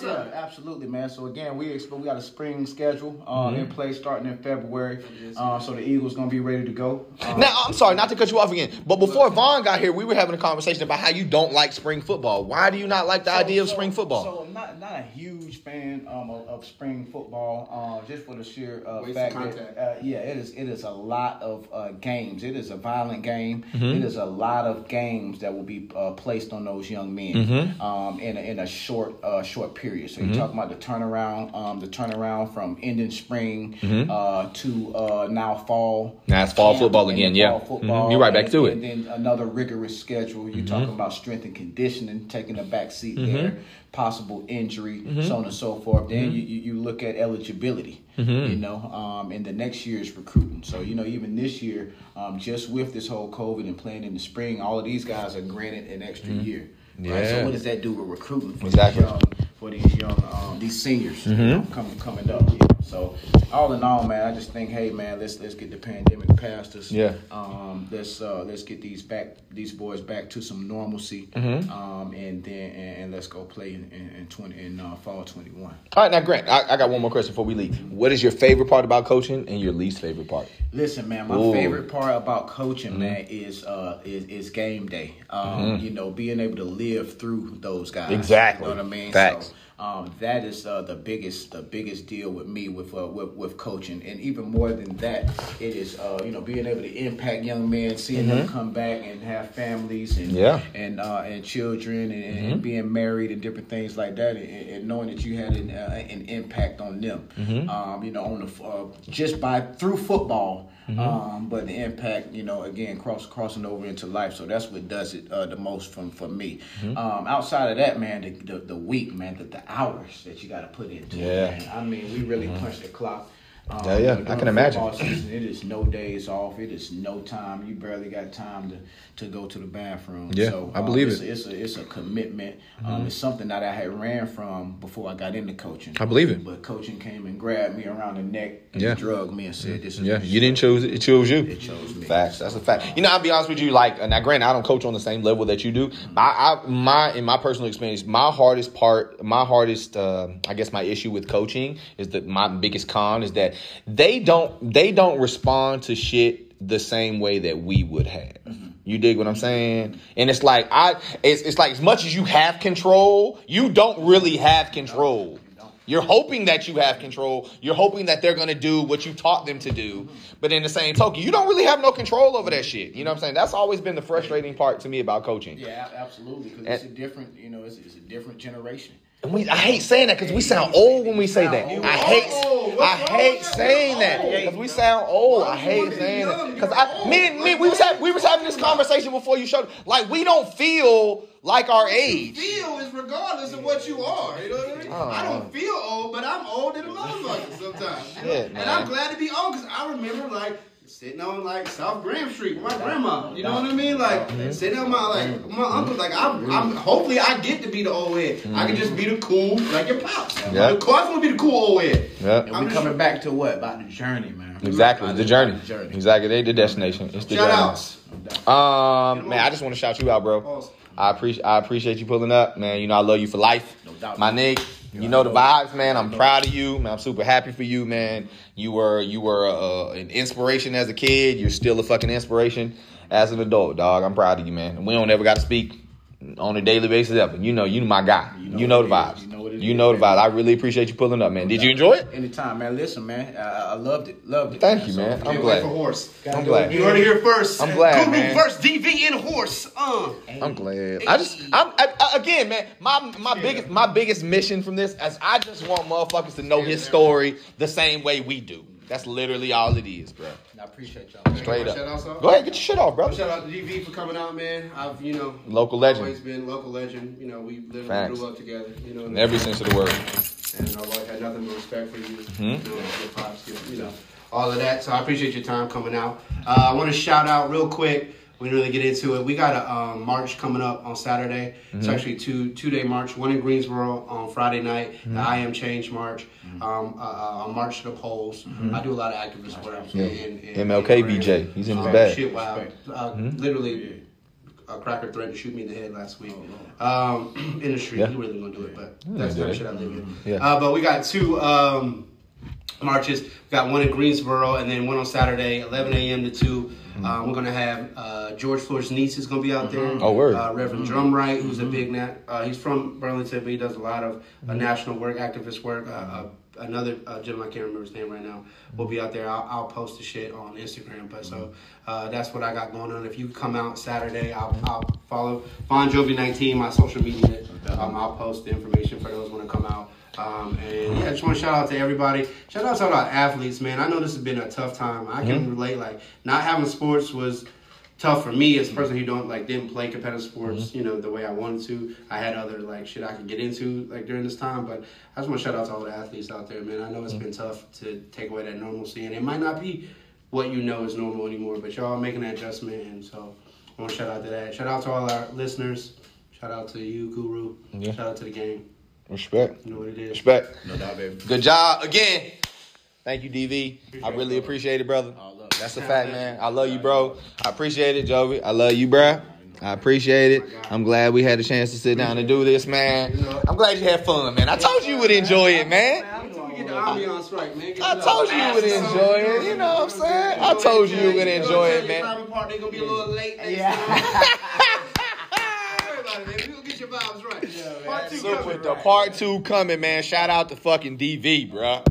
Yeah, absolutely, man. So again, we got a spring schedule in place starting in February. So the Eagles gonna be ready to go. Now, I'm sorry, not to cut you off again, but before Vaughn got here, we were having a conversation about how you don't like spring football. Why do you not like the idea of spring football? So not a huge fan of spring football, just for the sheer fact that it is a lot of games. It is a violent game. Mm-hmm. It is a lot of games that will be placed on those young men in a short period. So you're talking about the turnaround from ending spring to now fall. Now it's fall football again. Yeah, football, you're right back to it. And then another rigorous schedule. You're talking about strength and conditioning taking a back seat there. Possible injury, so on and so forth. Then you look at eligibility, and the next year's recruiting. So, even this year, just with this whole COVID and playing in the spring, all of these guys are granted an extra year. Yeah. Right? So what does that do with recruiting for these seniors coming up? Yeah. So all in all, man, I just think, hey, man, let's get the pandemic past us. Yeah. Let's get these boys back to some normalcy. Mm-hmm. And let's go play in fall 21. All right, now Grant, I got one more question before we leave. Mm-hmm. What is your favorite part about coaching and your least favorite part? Listen, man, my favorite part about coaching, mm-hmm. man, is game day. Mm-hmm. You know, being able to live through those guys. Exactly. You know what I mean? Facts. So, that is the biggest deal with me with coaching, and even more than that, it is being able to impact young men, seeing mm-hmm. them come back and have families and children and mm-hmm. being married and different things like that, and knowing that you had an impact on them, mm-hmm. On the just by through football. Mm-hmm. But the impact, again, crossing over into life. So that's what does it the most for me. Mm-hmm. Outside of that, man, the week, man, the hours that you got to put into it, man. I mean, we really mm-hmm. punch the clock. I can imagine. Season, it is no days off. It is no time. You barely got time to go to the bathroom. Yeah, so, I believe it. It's a commitment. Mm-hmm. It's something that I had ran from before I got into coaching. I believe it. But coaching came and grabbed me around the neck and drugged me and said, "This is yeah." You didn't choose it. It chose you. It chose me. Facts. That's a fact. I'll be honest with you. Like now, granted, I don't coach on the same level that you do. Mm-hmm. In my personal experience, my issue with coaching is that my biggest con is that they don't respond to shit the same way that we would have. Mm-hmm. You dig what I'm saying? And it's like it's like as much as you have control, you don't really have control. You're hoping that you have control. You're hoping that they're going to do what you taught them to do. But in the same token, you don't really have no control over that shit. You know what I'm saying? That's always been the frustrating part to me about coaching. Yeah, absolutely. Because it's a different, it's a different generation. And I hate saying that because we sound old when we say that. I hate saying that because we sound old. I hate saying that because we was having this conversation before you showed. Like we don't feel like our age. Feel is regardless of what you are. You know what I mean? I don't feel old, but I'm older than motherfuckers sometimes. Shit, and I'm glad to be old because I remember sitting on South Graham Street with my grandma, you know what I mean? Sitting on my uncle, I'm hopefully I get to be the old head. Mm-hmm. I can just be the cool your pops. Of course I'm gonna be the cool old head. Yep. And we're coming back to what? About the journey, man. Exactly, the journey. Exactly, they the destination. It's the journey. Shout out. Man, I just want to shout you out, bro. Awesome. I appreciate you pulling up, man. I love you for life. No doubt. My nigga. You know the vibes, man. I'm proud of you, man. I'm super happy for you, man. You were an inspiration as a kid. You're still a fucking inspiration as an adult, dog. I'm proud of you, man. And we don't ever got to speak on a daily basis ever. You my guy. You know the vibes. You know the vibes. I really appreciate you pulling up, man. Did you enjoy it? Anytime, man. Listen, man. I loved it. Thank you, man. I'm glad. I'm glad. You heard it here first. I'm glad, man. First DV and horse. I'm glad. Again, man. My biggest mission from this is I just want motherfuckers to know his story the same way we do. That's literally all it is, bro. I appreciate y'all. Straight up. Go ahead, get your shit off, bro. Shout out to DV for coming out, man. I've, local legend. Always been local legend. We literally grew up together. In every sense of the word. And I've always had nothing but respect for you. Mm-hmm. Your pops, all of that. So I appreciate your time coming out. I want to shout out real quick. We didn't really get into it. We got a march coming up on Saturday. Mm-hmm. It's actually two-day march. One in Greensboro on Friday night. Mm-hmm. The I Am Change March. Mm-hmm. A march to the polls. Mm-hmm. I do a lot of activist work. Yeah. MLK BJ. He's in his bag. Shit, wow. Mm-hmm. Literally, a cracker threatened to shoot me in the head last week. In the street. He really going to do it, but that's the shit I live in. Yeah. But we got two... marches. We got one in Greensboro and then one on Saturday, 11 a.m. to 2. Mm-hmm. We're going to have George Floyd's niece is going to be out there. Oh, word. Reverend mm-hmm. Drumwright, who's a big he's from Burlington, but he does a lot of national work, activist work. Another gentleman, I can't remember his name right now, will be out there. I'll post the shit on Instagram. But so that's what I got going on. If you come out Saturday, I'll follow Bon Jovi 19, my social media. I'll post the information for those who want to come out. I just want to shout out to everybody. Shout out to all our athletes, man. I know this has been a tough time. I can relate. Not having sports was tough for me as a person who didn't play competitive sports, the way I wanted to. I had other shit I could get into during this time. But I just want to shout out to all the athletes out there, man. I know it's been tough to take away that normalcy, and it might not be what is normal anymore. But y'all are making an adjustment, and so I want to shout out to that. Shout out to all our listeners. Shout out to you, Guru. Yeah. Shout out to the game. Respect. You know what it is. Respect. No doubt, baby. Good job. Again, Thank you, DV. Appreciate appreciate it, brother. That's a fact, man. I love you, bro. I appreciate it, Jovi. I love you, bro. I appreciate it. I'm glad we had a chance to sit down and do this, man. I'm glad you had fun, man. I told you would enjoy it, man. I told you you would enjoy it. You know what I'm saying? I told you you would enjoy it, man. They're going to be a little late next Part two coming, man. Shout out to fucking DV, bro.